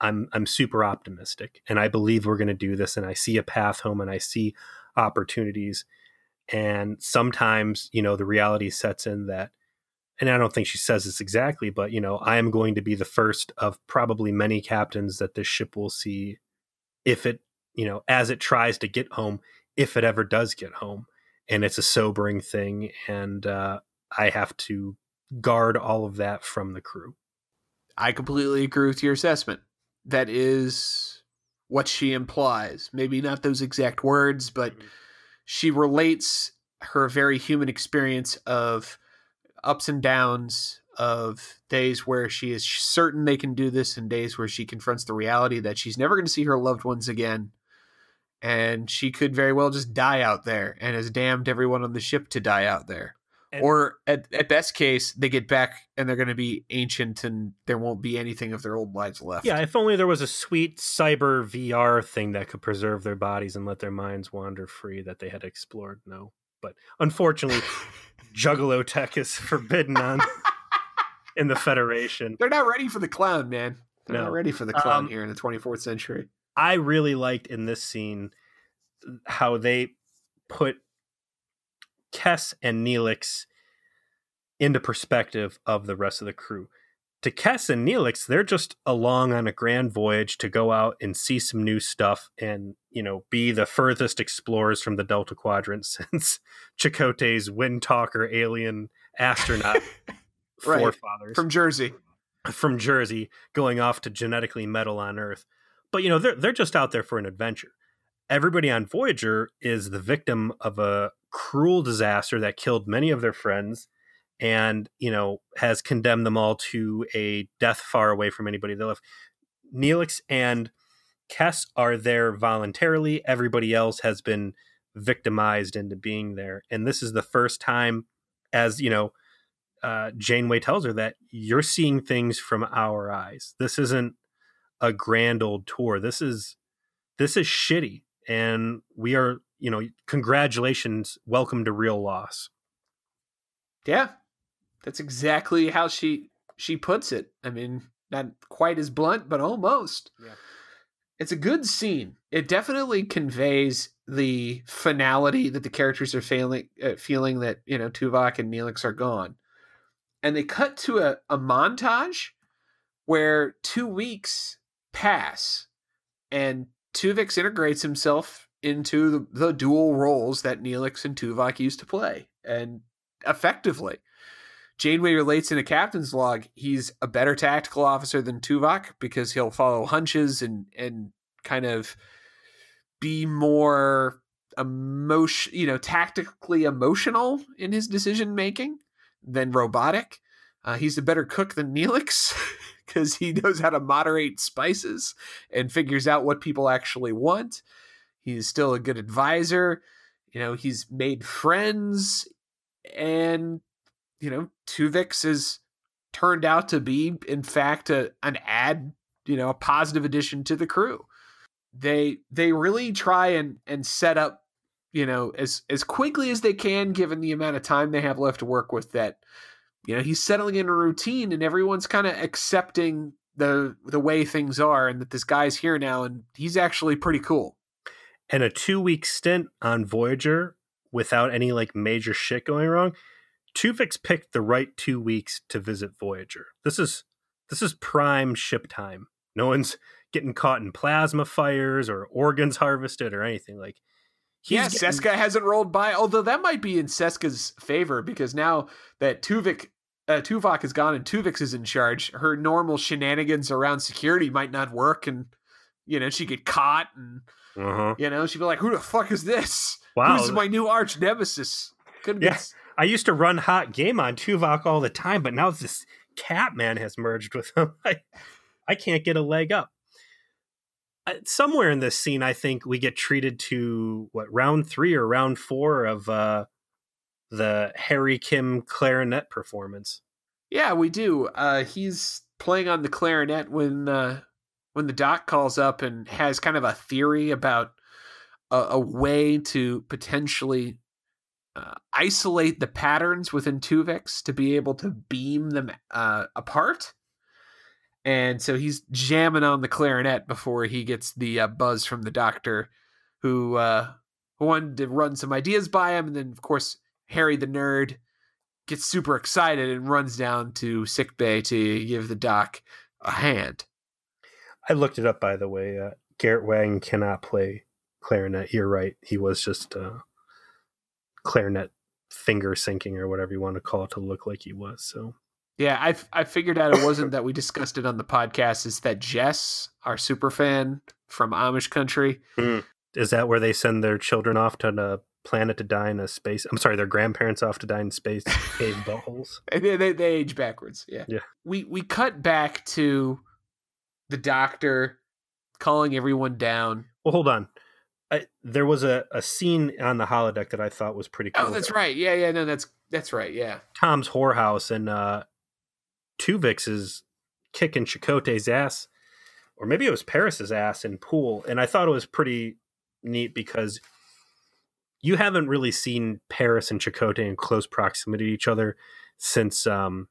I'm I'm super optimistic, and I believe we're going to do this, and I see a path home, and I see opportunities. And sometimes, you know, the reality sets in that, and I don't think she says this exactly, but, you know, I am going to be the first of probably many captains that this ship will see if it, you know, as it tries to get home, if it ever does get home. And it's a sobering thing. And uh, I have to guard all of that from the crew. I completely agree with your assessment. That is what she implies. Maybe not those exact words, but mm-hmm. she relates her very human experience of ups and downs, of days where she is certain they can do this and days where she confronts the reality that she's never going to see her loved ones again. And she could very well just die out there, and has damned everyone on the ship to die out there. And or at, at best case, they get back and they're going to be ancient and there won't be anything of their old lives left. Yeah. If only there was a sweet cyber V R thing that could preserve their bodies and let their minds wander free that they had explored. No, but unfortunately, Juggalo tech is forbidden on in the Federation. They're not ready for the clown, man. They're no. not ready for the clown um, here in the twenty-fourth century. I really liked in this scene how they put Kes and Neelix into perspective of the rest of the crew. To Kes and Neelix, they're just along on a grand voyage to go out and see some new stuff and, you know, be the furthest explorers from the Delta Quadrant since Chakotay's wind talker alien astronaut right. forefathers. From Jersey. From Jersey, going off to genetically meddle on Earth. But, you know, they're, they're just out there for an adventure. Everybody on Voyager is the victim of a cruel disaster that killed many of their friends. And, you know, has condemned them all to a death far away from anybody they love. Neelix and Kes are there voluntarily. Everybody else has been victimized into being there. And this is the first time, as, you know, uh, Janeway tells her, that you're seeing things from our eyes. This isn't a grand old tour. This is this is shitty. And we are, you know, congratulations. Welcome to real loss. Yeah. That's exactly how she she puts it. I mean, not quite as blunt, but almost. Yeah. It's a good scene. It definitely conveys the finality that the characters are feeling, uh, feeling that, you know, Tuvok and Neelix are gone. And they cut to a, a montage where two weeks pass and Tuvix integrates himself into the, the dual roles that Neelix and Tuvok used to play. And effectively, Janeway relates in a captain's log, he's a better tactical officer than Tuvok because he'll follow hunches and, and kind of be more emotion, you know, tactically emotional in his decision making than robotic. Uh, he's a better cook than Neelix because he knows how to moderate spices and figures out what people actually want. He's still a good advisor. You know, he's made friends, and you know, Tuvix has turned out to be, in fact, a, an ad, you know, a positive addition to the crew. They they really try and, and set up, you know, as, as quickly as they can, given the amount of time they have left to work with, that you know, he's settling in a routine and everyone's kind of accepting the the way things are and that this guy's here now and he's actually pretty cool. And a two-week stint on Voyager without any like major shit going wrong, Tuvix picked the right two weeks to visit Voyager. This is this is prime ship time. No one's getting caught in plasma fires or organs harvested or anything like. He's yeah, getting... Seska hasn't rolled by, although that might be in Seska's favor because now that Tuvok, uh, Tuvok is gone and Tuvix is in charge, her normal shenanigans around security might not work, and you know she get caught and uh-huh. you know she'd be like, "Who the fuck is this? Wow. Who's my new arch nemesis?" Couldn't yeah. Guess. I used to run hot game on Tuvok all the time, but now this cat man has merged with him. I, I can't get a leg up. Somewhere in this scene, I think we get treated to what round three or round four of uh, the Harry Kim clarinet performance. Yeah, we do. Uh, he's playing on the clarinet when uh, when the doc calls up and has kind of a theory about a, a way to potentially uh, isolate the patterns within Tuvix to be able to beam them uh, apart. And so he's jamming on the clarinet before he gets the uh, buzz from the doctor who uh, wanted to run some ideas by him. And then, of course, Harry the nerd gets super excited and runs down to sickbay to give the doc a hand. I looked it up, by the way. Uh, Garrett Wang cannot play clarinet. You're right. He was just uh, clarinet finger syncing or whatever you want to call it to look like he was. So. Yeah, I I figured out it wasn't that we discussed it on the podcast. It's that Jess, our super fan from Amish country. Mm. Is that where they send their children off to a planet to die in a space? I'm sorry, their grandparents off to die in space cave buttholes. They, they, they age backwards, yeah. yeah. We, we cut back to the doctor calling everyone down. Well, hold on. I, there was a, a scene on the holodeck that I thought was pretty cool. Oh, that's right. Yeah, yeah, no, that's that's right, yeah. Tom's whorehouse and... uh Tuvix is kicking Chakotay's ass, or maybe it was Paris's ass in pool. And I thought it was pretty neat because you haven't really seen Paris and Chakotay in close proximity to each other since um,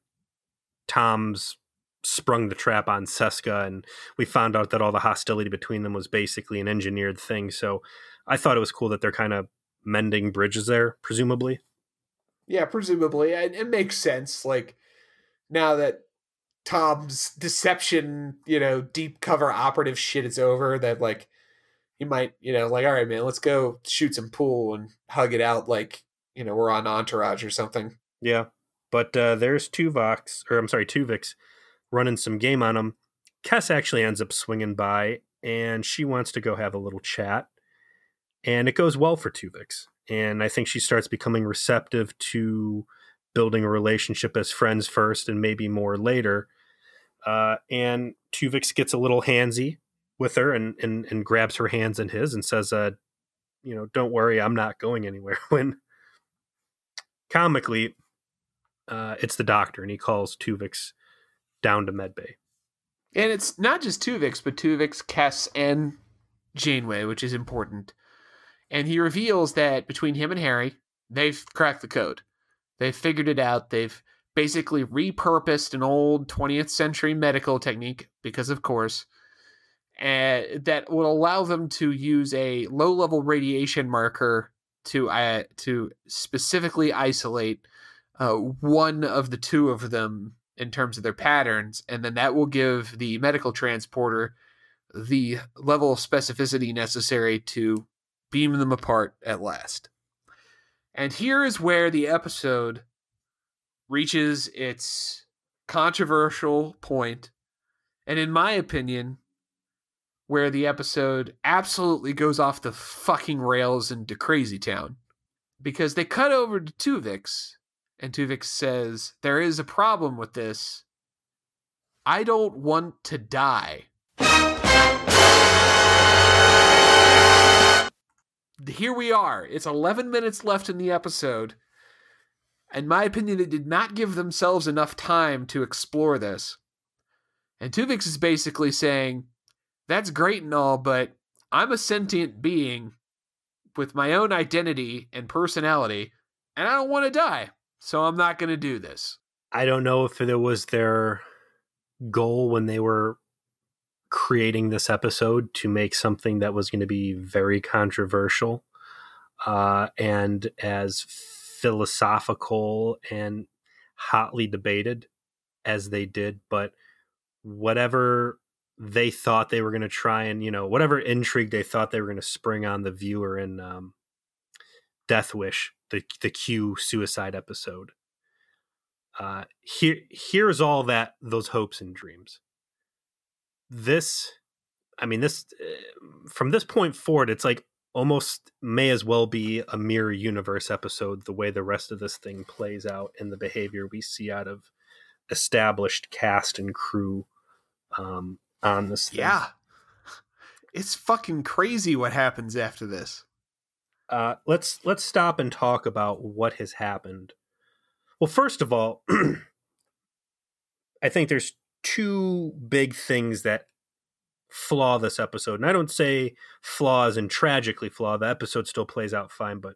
Tom's sprung the trap on Seska. And we found out that all the hostility between them was basically an engineered thing. So I thought it was cool that they're kind of mending bridges there, presumably. Yeah, presumably. And it makes sense. Like, now that Tom's deception, you know, deep cover operative shit is over, that like he might, you know, like, all right, man, let's go shoot some pool and hug it out. Like, you know, we're on Entourage or something. Yeah. But uh, there's Tuvix, or I'm sorry, Tuvix running some game on him. Kes actually ends up swinging by and she wants to go have a little chat, and it goes well for Tuvix. And I think she starts becoming receptive to building a relationship as friends first and maybe more later. Uh, and Tuvix gets a little handsy with her and, and, and grabs her hands in his and says, uh, you know, don't worry, I'm not going anywhere. When comically, uh, it's the doctor and he calls Tuvix down to medbay. And it's not just Tuvix, but Tuvix, Kes, and Janeway, which is important. And he reveals that between him and Harry, they've cracked the code. They've figured it out. They've basically repurposed an old twentieth century medical technique, because of course, uh, that will allow them to use a low-level radiation marker to uh, to specifically isolate uh, one of the two of them in terms of their patterns, and then that will give the medical transporter the level of specificity necessary to beam them apart at last. And here is where the episode reaches its controversial point, and in my opinion, where the episode absolutely goes off the fucking rails into Crazy Town. Because they cut over to Tuvix, and Tuvix says, "There is a problem with this. I don't want to die." Here we are. It's eleven minutes left in the episode. In my opinion, they did not give themselves enough time to explore this. And Tuvix is basically saying, that's great and all, but I'm a sentient being with my own identity and personality, and I don't want to die, so I'm not going to do this. I don't know if it was their goal when they were creating this episode to make something that was going to be very controversial uh, and as philosophical and hotly debated as they did, but whatever they thought they were going to try and, you know, whatever intrigue they thought they were going to spring on the viewer in um, Death Wish, the the Q suicide episode. Uh, here, here's all that, those hopes and dreams. This, I mean, this, uh, from this point forward, it's like almost may as well be a mirror universe episode, the way the rest of this thing plays out and the behavior we see out of established cast and crew, um, on this thing. Yeah. It's fucking crazy what happens after this. Uh, let's, let's stop and talk about what has happened. Well, first of all, I think there's two big things that flaw this episode. And I don't say flaws and tragically flaw. The episode still plays out fine, but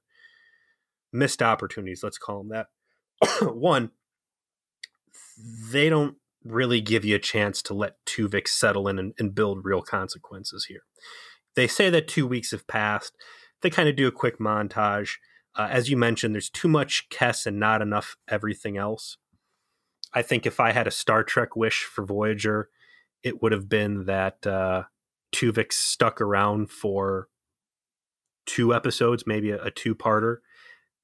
missed opportunities, let's call them that. One, they don't really give you a chance to let Tuvix settle in and, and build real consequences here. They say that two weeks have passed. They kind of do a quick montage. Uh, as you mentioned, there's too much Kes and not enough everything else. I think if I had a Star Trek wish for Voyager, it would have been that uh, Tuvix stuck around for two episodes, maybe a, a two-parter.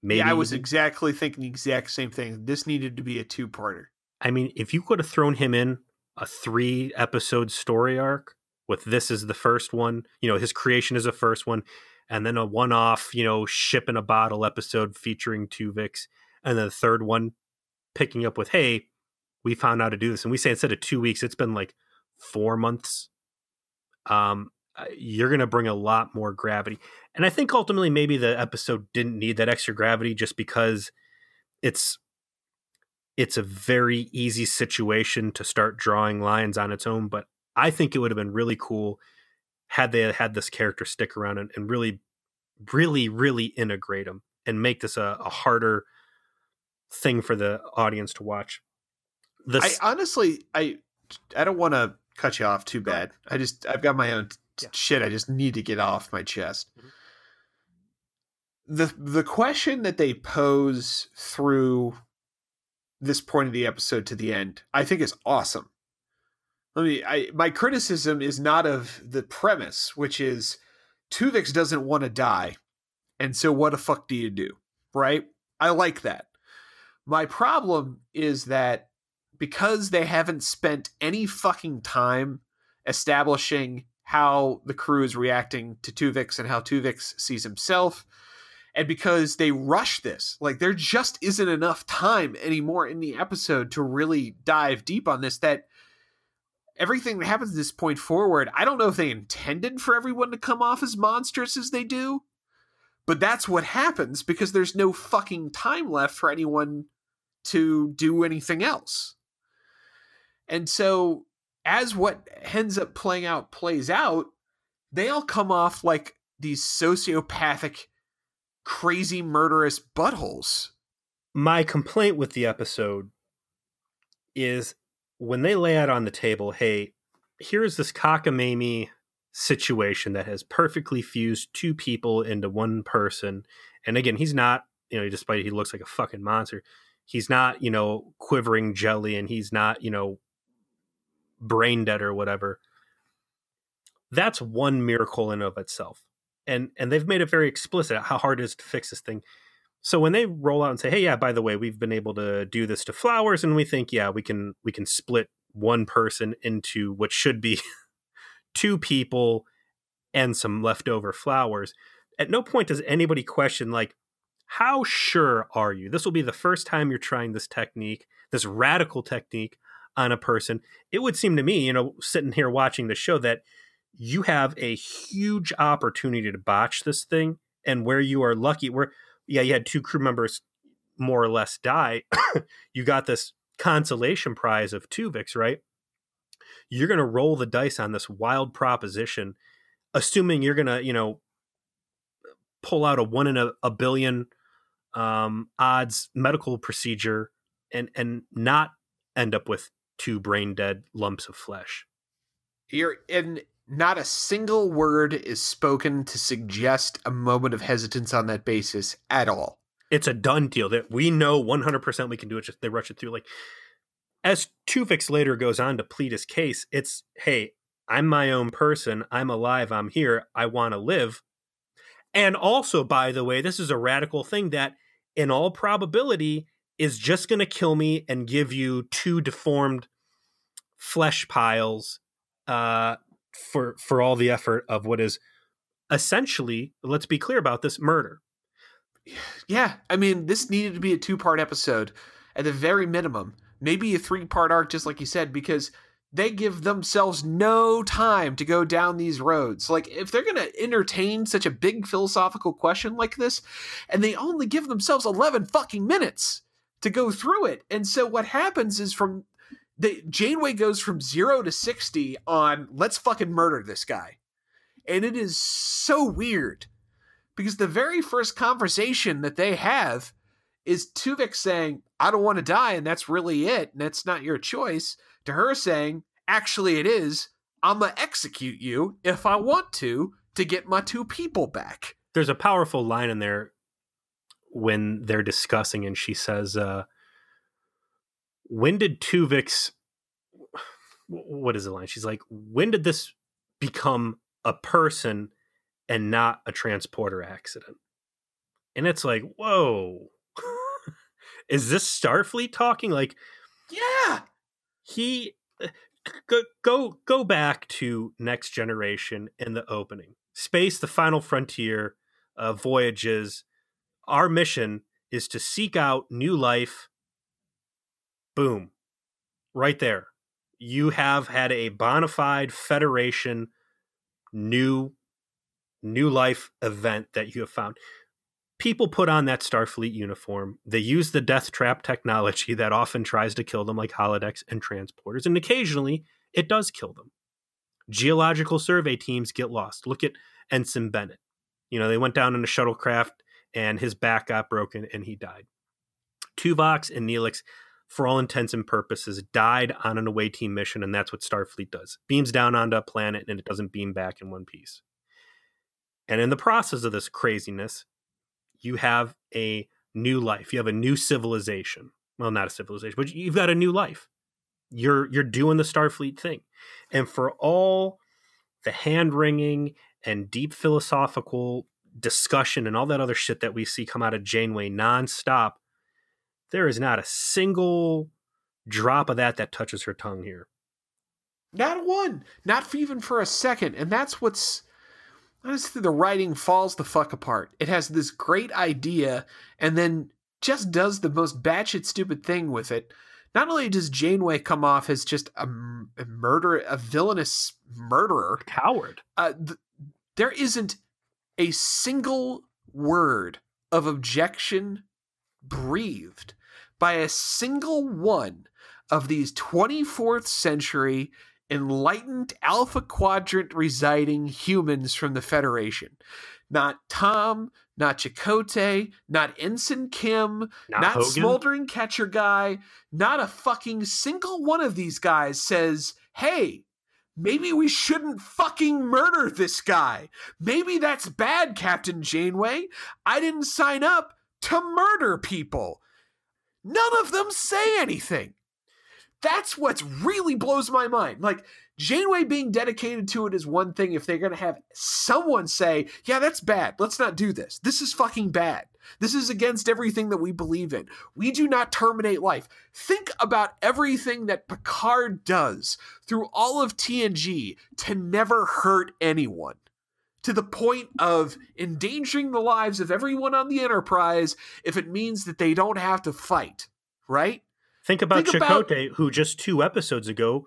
Maybe yeah, I was exactly thinking the exact same thing. This needed to be a two-parter. I mean, if you could have thrown him in a three-episode story arc with this is the first one, you know, his creation is the first one, and then a one-off, you know, ship in a bottle episode featuring Tuvix. And then the third one picking up with, hey, we found out how to do this. And we say instead of two weeks, it's been like four months. Um, you're going to bring a lot more gravity. And I think ultimately maybe the episode didn't need that extra gravity just because it's it's a very easy situation to start drawing lines on its own. But I think it would have been really cool had they had this character stick around and, and really, really, really integrate him and make this a, a harder thing for the audience to watch. This... I honestly, I I don't want to cut you off too bad. I just, I've got my own yeah. shit. I just need to get off my chest. Mm-hmm. The, the question that they pose through this point of the episode to the end, I think is awesome. Let me. I, my criticism is not of the premise, which is Tuvix doesn't want to die, and so what the fuck do you do, right? I like that. My problem is that because they haven't spent any fucking time establishing how the crew is reacting to Tuvix and how Tuvix sees himself, and because they rush this, like there just isn't enough time anymore in the episode to really dive deep on this, that everything that happens at this point forward, I don't know if they intended for everyone to come off as monstrous as they do, but that's what happens because there's no fucking time left for anyone to do anything else. And so as what ends up playing out plays out, they all come off like these sociopathic, crazy, murderous buttholes. My complaint with the episode is when they lay out on the table, hey, here's this cockamamie situation that has perfectly fused two people into one person. And again, he's not, you know, despite he looks like a fucking monster, he's not, you know, quivering jelly and he's not, you know, brain dead or whatever. That's one miracle in and of itself. And, and they've made it very explicit how hard it is to fix this thing. So when they roll out and say, hey, yeah, by the way, we've been able to do this to flowers. And we think, yeah, we can, we can split one person into what should be two people and some leftover flowers. At no point does anybody question, like, how sure are you? This will be the first time you're trying this technique, this radical technique on a person. It would seem to me, you know, sitting here watching the show, that you have a huge opportunity to botch this thing. And where you are lucky, where, yeah, you had two crew members more or less die. You got this consolation prize of Tuvix, right? You're going to roll the dice on this wild proposition, assuming you're going to, you know, pull out a one in a, a billion um, odds medical procedure and and not end up with two brain dead lumps of flesh. You're in. Not a single word is spoken to suggest a moment of hesitance on that basis at all. It's a done deal that we know one hundred percent we can do it. Just they rush it through. Like, as Tuvix later goes on to plead his case, it's, hey, I'm my own person. I'm alive. I'm here. I want to live. And also, by the way, this is a radical thing that in all probability is just going to kill me and give you two deformed flesh piles, uh, for for all the effort of what is essentially, let's be clear about this, murder. Yeah, I mean, this needed to be a two-part episode at the very minimum. Maybe a three-part arc, just like you said, because they give themselves no time to go down these roads. Like, if they're going to entertain such a big philosophical question like this, and they only give themselves eleven fucking minutes to go through it. And so what happens is from... The, Janeway goes from zero to sixty on let's fucking murder this guy. And it is so weird because the very first conversation that they have is Tuvix saying, I don't want to die. And that's really it. And that's not your choice, to her saying, actually it is. I'm going to execute you if I want to, to get my two people back. There's a powerful line in there when they're discussing and she says, uh, when did Tuvix, what is the line? She's like, when did this become a person and not a transporter accident? And it's like, whoa, is this Starfleet talking? Like, yeah, he go, go, go back to Next Generation in the opening. Space, the final frontier of voyages. Our mission is to seek out new life. Boom. Right there. You have had a bona fide Federation new new life event that you have found. People put on that Starfleet uniform. They use the death trap technology that often tries to kill them, like holodecks and transporters. And occasionally it does kill them. Geological survey teams get lost. Look at Ensign Bennett. You know, they went down in a shuttlecraft and his back got broken and he died. Tuvok and Neelix, for all intents and purposes, died on an away team mission, and that's what Starfleet does. Beams down onto a planet, and it doesn't beam back in one piece. And in the process of this craziness, you have a new life. You have a new civilization. Well, not a civilization, but you've got a new life. You're you're doing the Starfleet thing. And for all the hand-wringing and deep philosophical discussion and all that other shit that we see come out of Janeway nonstop, there is not a single drop of that that touches her tongue here. Not one. Not even for a second. And that's what's... Honestly, the writing falls the fuck apart. It has this great idea and then just does the most batshit stupid thing with it. Not only does Janeway come off as just a, a murderer, a villainous murderer. Coward. Uh, th- there isn't a single word of objection breathed by a single one of these twenty-fourth century enlightened Alpha Quadrant residing humans from the Federation. Not Tom, not Chakotay, not Ensign Kim, not, not Smoldering Catcher Guy, not a fucking single one of these guys says, hey, maybe we shouldn't fucking murder this guy. Maybe that's bad, Captain Janeway. I didn't sign up to murder people. None of them say anything. That's what really blows my mind. Like, Janeway being dedicated to it is one thing. If they're going to have someone say, yeah, that's bad. Let's not do this. This is fucking bad. This is against everything that we believe in. We do not terminate life. Think about everything that Picard does through all of T N G to never hurt anyone, to the point of endangering the lives of everyone on the Enterprise if it means that they don't have to fight, right? Think about Think Chakotay, about... who just two episodes ago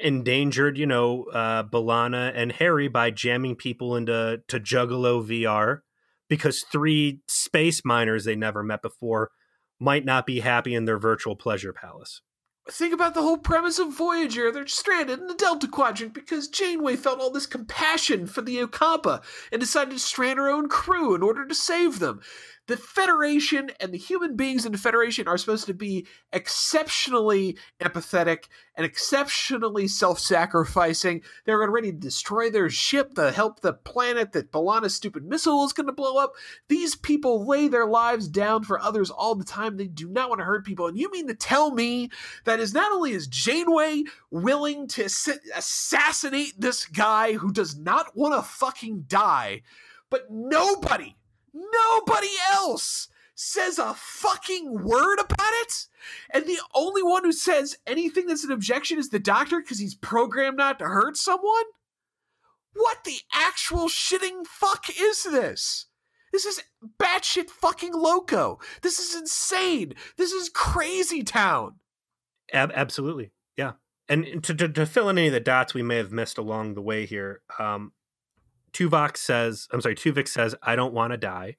endangered, you know, uh, B'Elanna and Harry by jamming people into to Juggalo V R because three space miners they never met before might not be happy in their virtual pleasure palace. Think about the whole premise of Voyager. They're stranded in the Delta Quadrant because Janeway felt all this compassion for the Ocampa and decided to strand her own crew in order to save them. The Federation and the human beings in the Federation are supposed to be exceptionally empathetic and exceptionally self-sacrificing. They're going to ready to destroy their ship to help the planet that B'Elanna's stupid missile is going to blow up. These people lay their lives down for others all the time. They do not want to hurt people. And you mean to tell me that is not only is Janeway willing to assassinate this guy who does not want to fucking die, but nobody... Nobody else says a fucking word about it. And the only one who says anything that's an objection is the doctor because he's programmed not to hurt someone? What the actual shitting fuck is this? This is batshit fucking loco. This is insane. This is crazy town. Ab- absolutely. Yeah. And to, to, to fill in any of the dots we may have missed along the way here, um, Tuvok says, I'm sorry, Tuvix says, I don't want to die.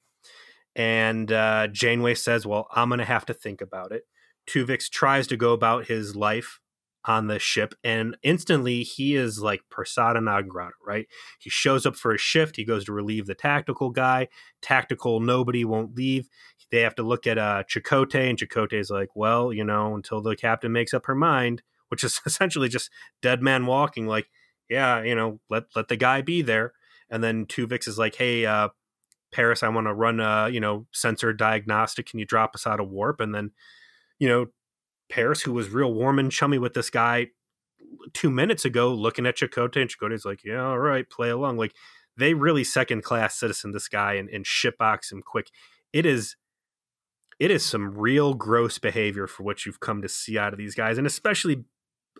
And uh, Janeway says, well, I'm going to have to think about it. Tuvix tries to go about his life on the ship. And instantly he is like persona non grata, right? He shows up for a shift. He goes to relieve the tactical guy. Tactical, nobody won't leave. They have to look at uh, Chakotay. And Chakotay's like, well, you know, until the captain makes up her mind, which is essentially just dead man walking. Like, yeah, you know, let, let the guy be there. And then Tuvix is like, hey, uh, Paris, I want to run a, you know, sensor diagnostic. Can you drop us out of warp? And then, you know, Paris, who was real warm and chummy with this guy two minutes ago, looking at Chakotay, and Chakotay's like, yeah, all right, play along. Like, they really second class citizen this guy and, and shitbox him quick. It is, it is some real gross behavior for what you've come to see out of these guys. And especially,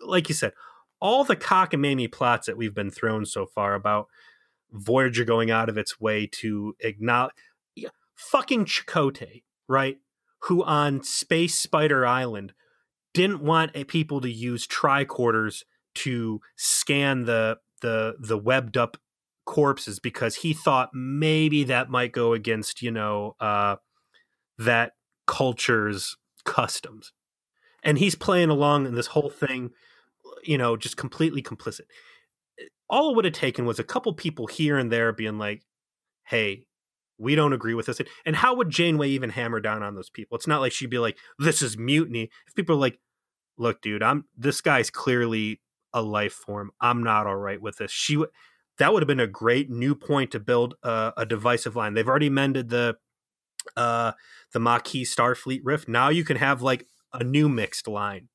like you said, all the cockamamie plots that we've been thrown so far about Voyager going out of its way to acknowledge yeah, fucking Chakotay, right? Who on Space Spider Island didn't want people to use tricorders to scan the the the webbed up corpses because he thought maybe that might go against, you know, uh, that culture's customs. And he's playing along in this whole thing, you know, just completely complicit. All it would have taken was a couple people here and there being like, hey, we don't agree with this. And how would Janeway even hammer down on those people? It's not like she'd be like, this is mutiny. If people are like, look, dude, I'm this guy's clearly a life form. I'm not all right with this. She would that would have been a great new point to build a, a divisive line. They've already mended the uh, the Maquis Starfleet rift. Now you can have like a new mixed line.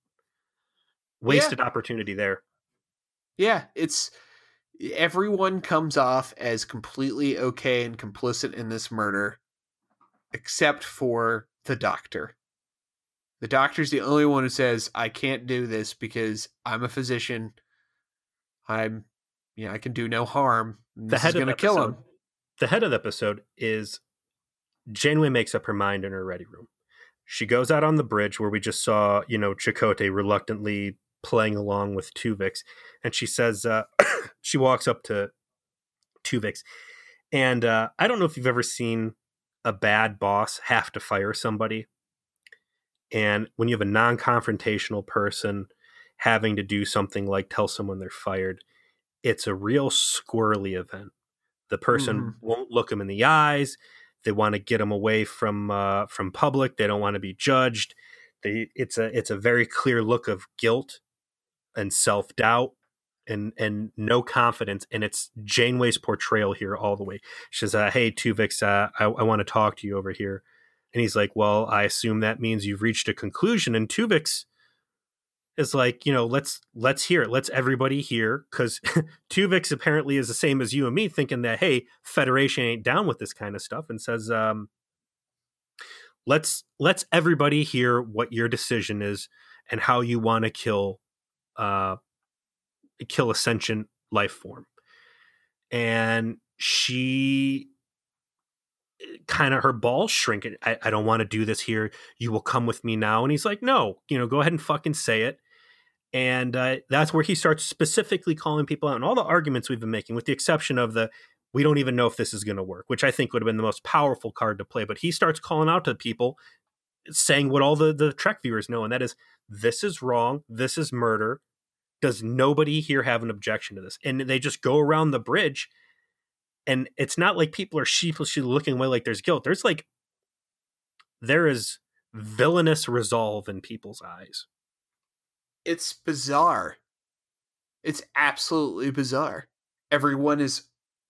Wasted yeah. opportunity there. Yeah, it's everyone comes off as completely okay and complicit in this murder, except for the doctor. The doctor's the only one who says, I can't do this because I'm a physician. I'm, you know, I can do no harm. This is going to kill him. The head of the episode is Janeway makes up her mind in her ready room. She goes out on the bridge where we just saw, you know, Chakotay reluctantly playing along with Tuvix, and she says uh she walks up to Tuvix and uh I don't know if you've ever seen a bad boss have to fire somebody, and when you have a non-confrontational person having to do something like tell someone they're fired, it's a real squirrely event. The person mm-hmm. won't look them in the eyes. They want to get them away from uh from public. They don't want to be judged. They it's a it's a very clear look of guilt and self-doubt and and no confidence. And it's Janeway's portrayal here all the way. She says, uh, hey, Tuvix, uh, I, I want to talk to you over here. And he's like, well, I assume that means you've reached a conclusion. And Tuvix is like, you know, let's let's hear it. Let's everybody hear. Because Tuvix apparently is the same as you and me, thinking that, hey, Federation ain't down with this kind of stuff. And says, um, let's let's everybody hear what your decision is and how you want to kill uh, kill a sentient life form. And she kind of her balls shrink. I, I don't want to do this here. You will come with me now. And he's like, no, you know, go ahead and fucking say it. And uh, that's where he starts specifically calling people out. And all the arguments we've been making, with the exception of the we don't even know if this is going to work, which I think would have been the most powerful card to play. But he starts calling out to people saying what all the, the Trek viewers know, and that is, this is wrong, this is murder. Does nobody here have an objection to this? And they just go around the bridge, and it's not like people are sheepishly looking away like there's guilt. There's like, there is villainous resolve in people's eyes. It's bizarre. It's absolutely bizarre. Everyone is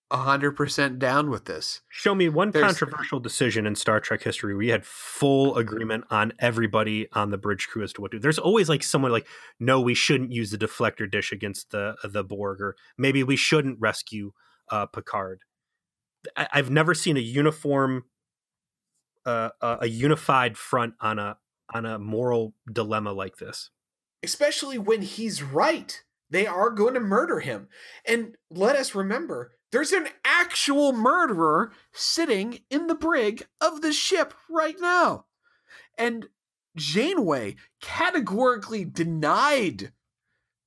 one hundred percent down with this. Show me one There's... controversial decision in Star Trek history. We had full agreement on everybody on the bridge crew as to what to do. There's always like someone like, no, we shouldn't use the deflector dish against the the Borg, or maybe we shouldn't rescue uh, Picard. I- I've never seen a uniform, uh, a-, a unified front on a on a moral dilemma like this. Especially when he's right. They are going to murder him. And let us remember, there's an actual murderer sitting in the brig of the ship right now. And Janeway categorically denied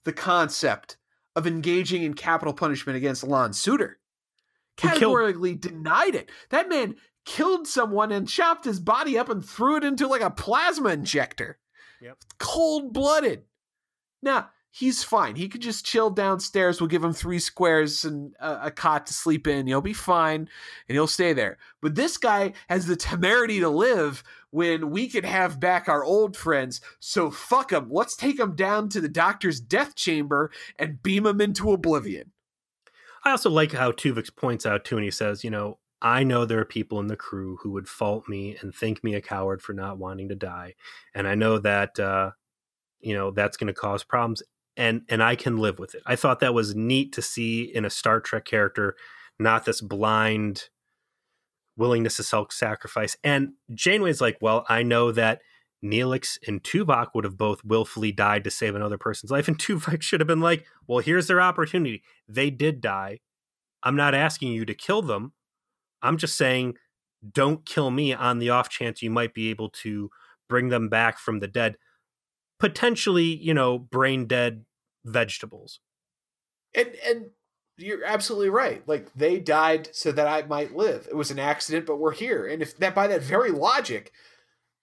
the concept of engaging in capital punishment against Lon Suter. Categorically denied it. That man killed someone and chopped his body up and threw it into like a plasma injector. Yep. Cold-blooded. Now, he's fine. He could just chill downstairs. We'll give him three squares and a, a cot to sleep in. He'll be fine, and he'll stay there. But this guy has the temerity to live when we could have back our old friends. So fuck him. Let's take him down to the doctor's death chamber and beam him into oblivion. I also like how Tuvix points out, too, and he says, you know, I know there are people in the crew who would fault me and think me a coward for not wanting to die. And I know that, uh, you know, that's going to cause problems. And and I can live with it. I thought that was neat to see in a Star Trek character, not this blind willingness to self-sacrifice. And Janeway's like, well, I know that Neelix and Tuvok would have both willfully died to save another person's life. And Tuvok should have been like, well, here's their opportunity. They did die. I'm not asking you to kill them. I'm just saying, don't kill me on the off chance you might be able to bring them back from the dead. Potentially, you know, brain dead vegetables. And and you're absolutely right. Like, they died so that I might live. It was an accident, but we're here. And if that, by that very logic,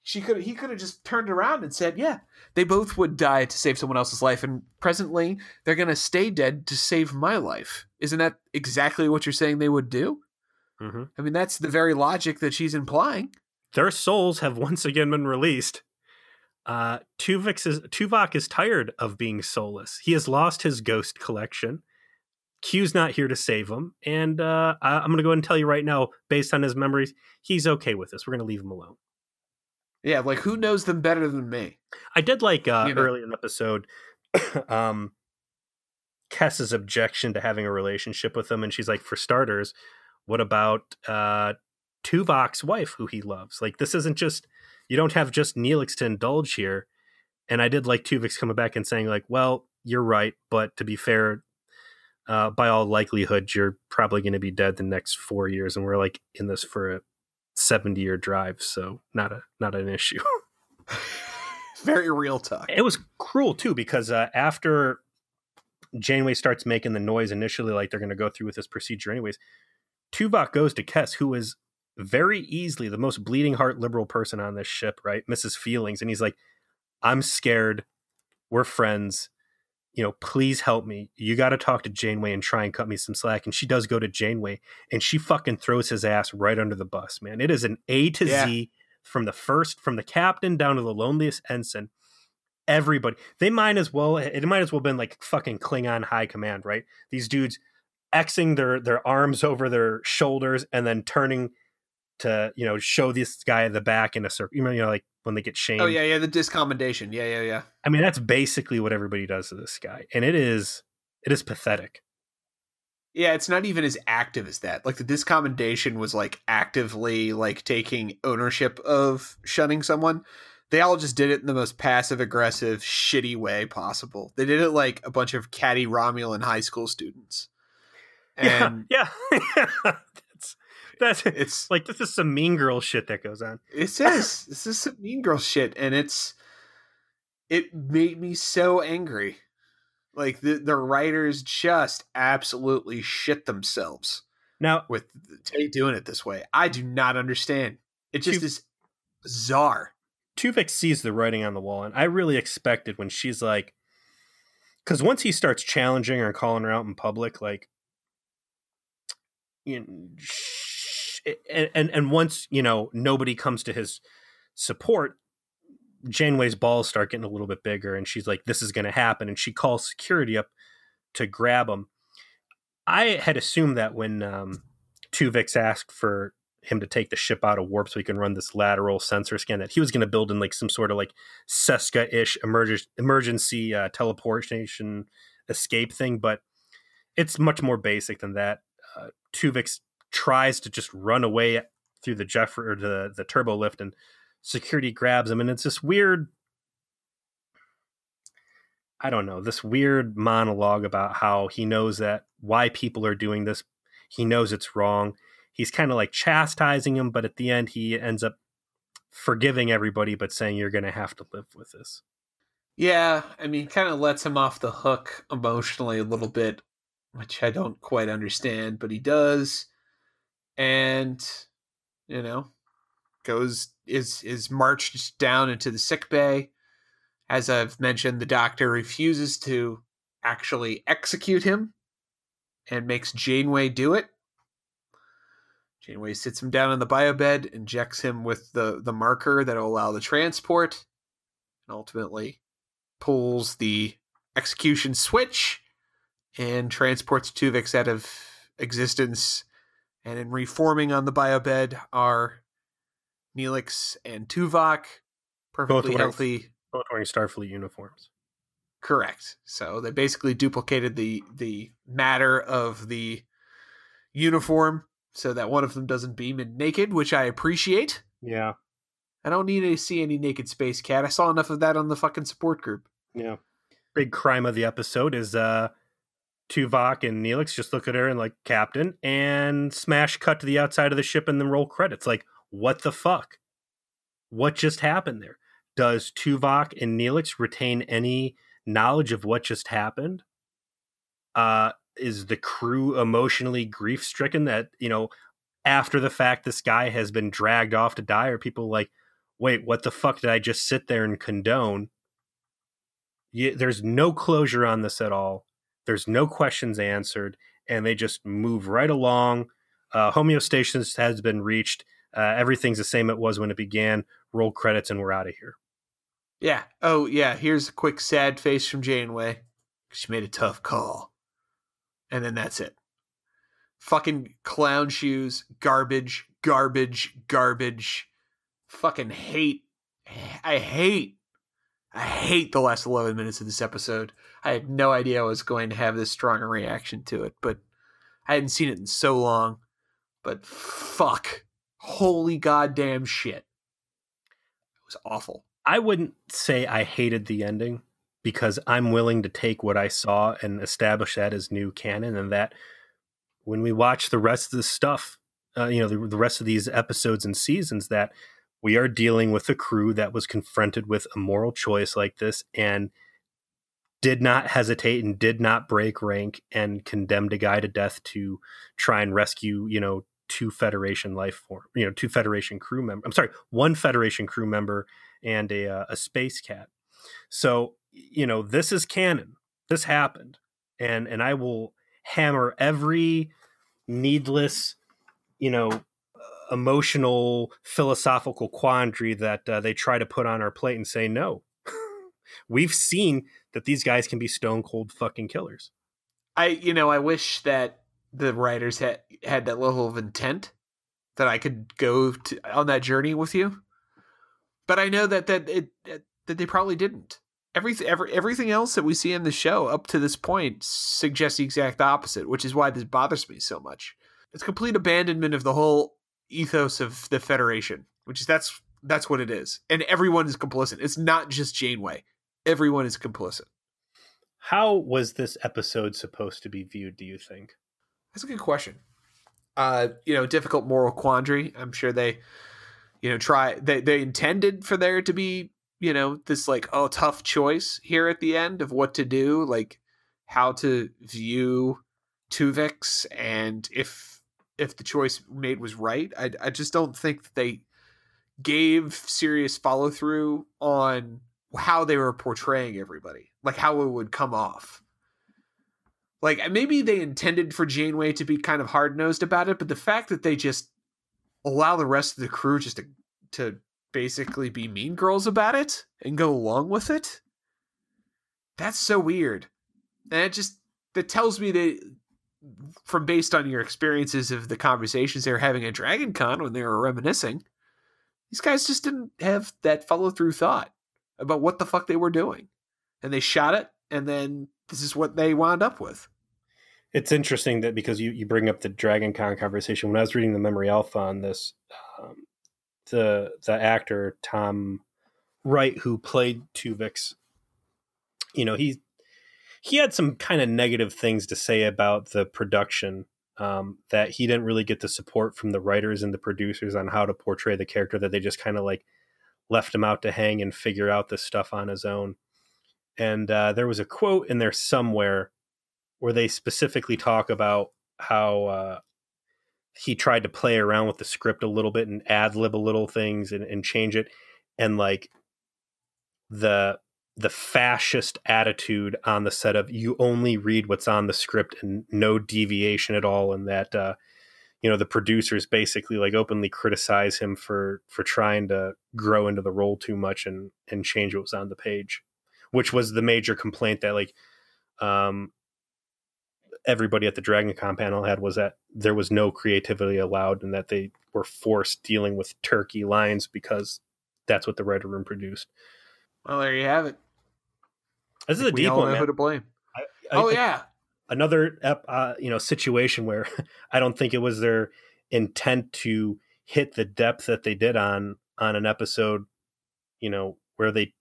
she could he could have just turned around and said, yeah, they both would die to save someone else's life, and presently they're gonna stay dead to save my life. Isn't that exactly what you're saying they would do? Mm-hmm. I mean, that's the very logic that she's implying. Their souls have once again been released. Uh, Tuvix is, Tuvok is tired of being soulless. He has lost his ghost collection. Q's not here to save him. And uh, I, I'm going to go ahead and tell you right now, based on his memories, he's okay with this. We're going to leave him alone. Yeah, like, who knows them better than me? I did like uh, you know? early in the episode, um, Kes's objection to having a relationship with him. And she's like, for starters, what about uh, Tuvok's wife, who he loves? Like, this isn't just... You don't have just Neelix to indulge here. And I did like Tuvix coming back and saying, like, well, you're right. But to be fair, uh, by all likelihood, you're probably going to be dead the next four years. And we're like in this for a seventy year drive. So not a not an issue. Very real talk. It was cruel, too, because uh, after Janeway starts making the noise initially, like they're going to go through with this procedure anyways, Tuvok goes to Kes, who is very easily the most bleeding heart liberal person on this ship, right? Missus Feelings. And he's like, I'm scared. We're friends. You know, please help me. You got to talk to Janeway and try and cut me some slack. And she does go to Janeway, and she fucking throws his ass right under the bus, man. It is an A to yeah. Z from the first, from the captain down to the loneliest ensign. Everybody, they might as well, it might as well have been like fucking Klingon high command, right? These dudes Xing their, their arms over their shoulders and then turning to, you know, show this guy the back in a circle, you know, like when they get shamed. Oh yeah, yeah, the discommodation. Yeah, yeah, yeah. I mean, that's basically what everybody does to this guy, and it is, it is pathetic. Yeah, it's not even as active as that. Like, the discommodation was like actively like taking ownership of shunning someone. They all just did it in the most passive aggressive, shitty way possible. They did it like a bunch of catty Romulan high school students. And yeah, yeah. That's it's like, this is some mean girl shit that goes on. It says this is some mean girl shit, and it's it made me so angry. Like, the the writers just absolutely shit themselves now with doing it this way. I do not understand. It just Tuv- is bizarre. Tuvix sees the writing on the wall, and I really expected when she's like, because once he starts challenging her and calling her out in public, like, you know, sh- and, and and once, you know, nobody comes to his support, Janeway's balls start getting a little bit bigger, and she's like, this is going to happen, and she calls security up to grab him. I had assumed that when um, Tuvix asked for him to take the ship out of warp so he can run this lateral sensor scan, that he was going to build in like some sort of like Seska-ish emerg- emergency uh, teleportation escape thing, but it's much more basic than that. Uh, Tuvix tries to just run away through the Jeffrey or the, the turbo lift, and security grabs him, and it's this weird, I don't know, this weird monologue about how he knows that why people are doing this. He knows it's wrong. He's kind of like chastising him, but at the end he ends up forgiving everybody, but saying you're going to have to live with this. Yeah. I mean, kind of lets him off the hook emotionally a little bit, which I don't quite understand, but he does. And, you know, goes, is, is marched down into the sick bay. As I've mentioned, the doctor refuses to actually execute him and makes Janeway do it. Janeway sits him down on the bio bed, injects him with the, the marker that will allow the transport, and ultimately pulls the execution switch and transports Tuvix out of existence. And in reforming on the bio bed are Neelix and Tuvok, perfectly both healthy. Wearing, both wearing Starfleet uniforms. Correct. So they basically duplicated the the matter of the uniform, so that one of them doesn't beam in naked, which I appreciate. Yeah. I don't need to see any naked space cat. I saw enough of that on the fucking support group. Yeah. Big crime of the episode is uh, Tuvok and Neelix just look at her and like, Captain, and smash cut to the outside of the ship and then roll credits. Like, what the fuck? What just happened there? Does Tuvok and Neelix retain any knowledge of what just happened? Uh, Is the crew emotionally grief-stricken that, you know, after the fact this guy has been dragged off to die? Or people like, wait, what the fuck did I just sit there and condone? You, there's no closure on this at all. There's no questions answered, and they just move right along. Uh, homeostasis has been reached. Uh, everything's the same it was when it began. Roll credits, and we're out of here. Yeah. Oh, yeah. Here's a quick sad face from Janeway. She made a tough call. And then that's it. Fucking clown shoes, garbage, garbage, garbage. Fucking hate. I hate. I hate the last eleven minutes of this episode. I had no idea I was going to have this strong a reaction to it, but I hadn't seen it in so long. But fuck. Holy goddamn shit. It was awful. I wouldn't say I hated the ending, because I'm willing to take what I saw and establish that as new canon, and that when we watch the rest of the stuff, uh, you know, the, the rest of these episodes and seasons, that we are dealing with a crew that was confronted with a moral choice like this and did not hesitate and did not break rank and condemned a guy to death to try and rescue, you know, two Federation life form, you know, two Federation crew member. I'm sorry, one Federation crew member and a, uh, a space cat. So, you know, this is canon. This happened. And and I will hammer every needless, you know, emotional, philosophical quandary that uh, they try to put on our plate and say, no, we've seen that these guys can be stone cold fucking killers. I, you know, I wish that the writers had, had that level of intent that I could go to, on that journey with you. But I know that, that it, that they probably didn't. Every, every, everything else that we see in the show up to this point suggests the exact opposite, which is why this bothers me so much. It's complete abandonment of the whole ethos of the Federation, which is that's that's what it is. And everyone is complicit. It's not just Janeway. Everyone is complicit. How was this episode supposed to be viewed, do you think? That's a good question. Uh, you know, difficult moral quandary. I'm sure they, you know, try. They, they intended for there to be, you know, this like, oh, tough choice here at the end of what to do, like how to view Tuvix and if if the choice made was right. I, I just don't think that they gave serious follow through on how they were portraying everybody, like how it would come off. Like, maybe they intended for Janeway to be kind of hard nosed about it, but the fact that they just allow the rest of the crew just to, to basically be mean girls about it and go along with it. That's so weird. And it just, that tells me that from based on your experiences of the conversations they were having at Dragon Con when they were reminiscing, these guys just didn't have that follow through thought about what the fuck they were doing. And they shot it, and then this is what they wound up with. It's interesting that because you, you bring up the Dragon Con conversation, when I was reading the Memory Alpha on this, um, the the actor Tom Wright, who played Tuvix, you know, he he had some kind of negative things to say about the production, um, that he didn't really get the support from the writers and the producers on how to portray the character, that they just kind of like left him out to hang and figure out this stuff on his own. And uh, there was a quote in there somewhere where they specifically talk about how uh, he tried to play around with the script a little bit and ad lib a little things and, and change it. And like the the fascist attitude on the set of, you only read what's on the script and no deviation at all. And that, uh, you know, the producers basically like openly criticize him for, for trying to grow into the role too much and, and change what was on the page, which was the major complaint that like um, everybody at the Dragon Con panel had, was that there was no creativity allowed and that they were forced dealing with turkey lines because that's what the writer room produced. Well, there you have it. This is a deep one. We all know who to blame. I, I, oh, I, yeah. Another uh, you know, situation where I don't think it was their intent to hit the depth that they did on on an episode, you know, where they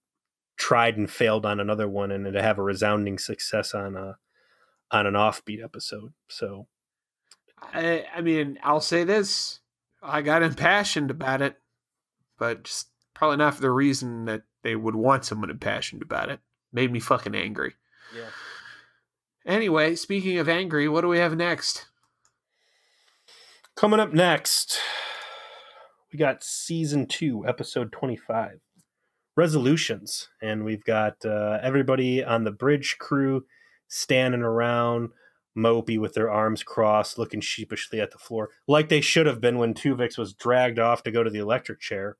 tried and failed on another one, and to have a resounding success on a on an offbeat episode. So, I, I mean, I'll say this: I got impassioned about it, but just probably not for the reason that they would want someone impassioned about it. Made me fucking angry. Yeah. Anyway, speaking of angry, what do we have next? Coming up next, we got season two, episode twenty-five. Resolutions, and we've got uh, everybody on the bridge crew standing around mopey with their arms crossed, looking sheepishly at the floor, like they should have been when Tuvix was dragged off to go to the electric chair.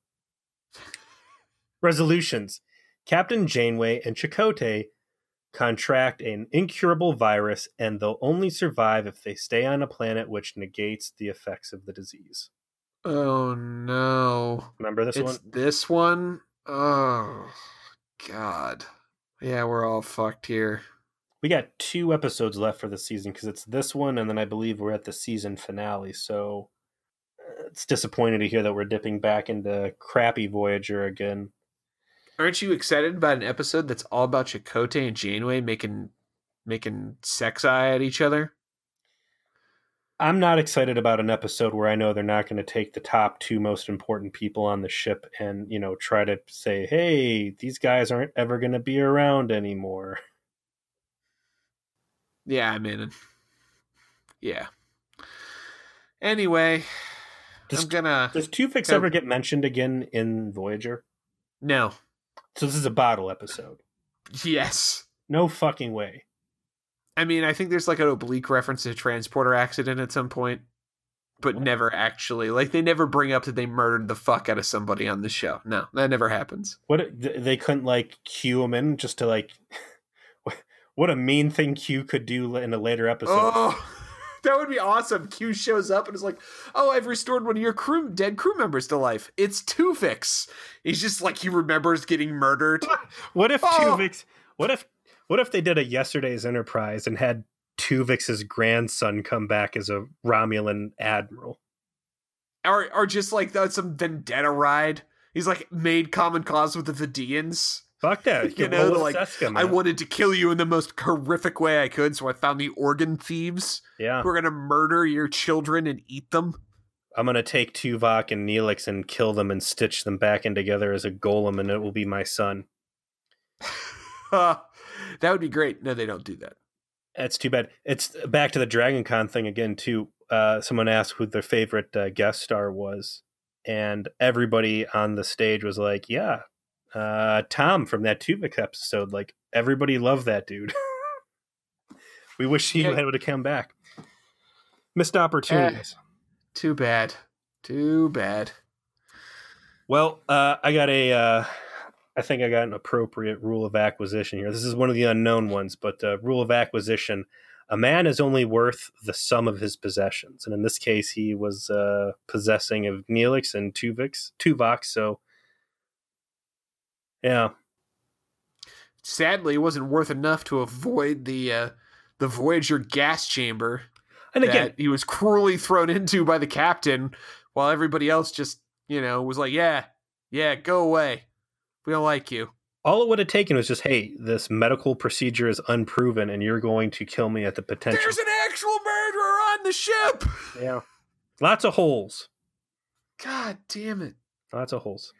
Resolutions. Captain Janeway and Chakotay contract an incurable virus, and they'll only survive if they stay on a planet which negates the effects of the disease. Oh no! Remember this it's one? This one. Oh, God. Yeah, we're all fucked here. We got two episodes left for the season because it's this one, and then I believe we're at the season finale. So it's disappointing to hear that we're dipping back into crappy Voyager again. Aren't you excited about an episode that's all about Chakotay and Janeway making making sex eye at each other? I'm not excited about an episode where I know they're not going to take the top two most important people on the ship and, you know, try to say, hey, these guys aren't ever going to be around anymore. Yeah, I mean, yeah. Anyway, does, I'm going to... Does Tuvix ever get mentioned again in Voyager? No. So this is a bottle episode? Yes. No fucking way. I mean, I think there's like an oblique reference to a transporter accident at some point, but never actually. Like, they never bring up that they murdered the fuck out of somebody on the show. No, that never happens. What, they couldn't like cue him in just to like, what a mean thing Q could do in a later episode. Oh, that would be awesome. Q shows up and is like, oh, I've restored one of your crew, dead crew members to life. It's Tuvix. He's just like, he remembers getting murdered. What if oh. Tuvix, what if What if they did a Yesterday's Enterprise and had Tuvix's grandson come back as a Romulan admiral? Or or just like the, some vendetta ride. He's like made common cause with the Vidians. Fuck that. You, you know, like, Seska, I wanted to kill you in the most horrific way I could, so I found the organ thieves. Yeah. Who are going to murder your children and eat them. I'm going to take Tuvok and Neelix and kill them and stitch them back in together as a golem, and it will be my son. That would be great. No, they don't do that. That's too bad. It's back to the Dragon Con thing again, too. Uh, someone asked who their favorite uh, guest star was. and everybody on the stage was like, yeah, uh, Tom from that Tuvix episode, like everybody loved that dude. We wish he would have come back. Missed opportunities. Uh, too bad. Too bad. Well, uh, I got a, uh, I think I got an appropriate rule of acquisition here. This is one of the unknown ones, but uh, rule of acquisition. A man is only worth the sum of his possessions. And in this case, he was uh, possessing of Neelix and Tuvix, Tuvok. So, yeah. Sadly, it wasn't worth enough to avoid the uh, the Voyager gas chamber. And again, that he was cruelly thrown into by the captain while everybody else just, you know, was like, yeah, yeah, go away. We don't like you. All it would have taken was just, hey, this medical procedure is unproven and you're going to kill me at the potential. There's an actual murderer on the ship. Yeah. Lots of holes. God damn it. Lots of holes.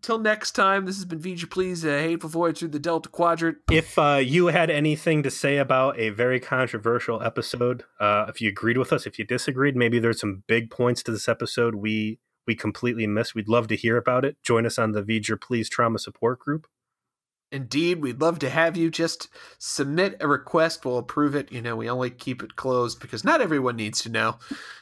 Till next time, this has been V'ger, Please, a hateful voyage through the Delta Quadrant. If uh, you had anything to say about a very controversial episode, uh, if you agreed with us, if you disagreed, maybe there's some big points to this episode we we completely missed. We'd love to hear about it. Join us on the V'ger, Please trauma support group. Indeed, we'd love to have you. Just submit a request. We'll approve it. You know, we only keep it closed because not everyone needs to know.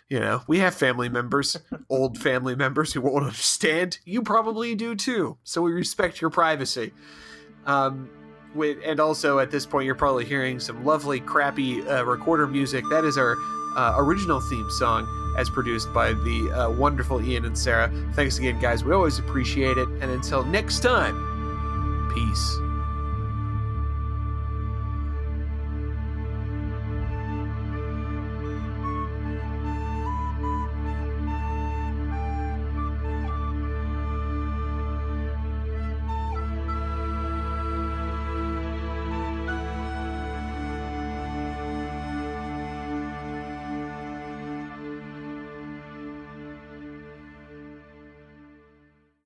You know, we have family members, old family members who won't understand. You probably do too. So we respect your privacy. Um, with, and also at this point, you're probably hearing some lovely, crappy uh, recorder music. That is our uh, original theme song as produced by the uh, wonderful Ian and Sarah. Thanks again, guys. We always appreciate it. And until next time. Peace.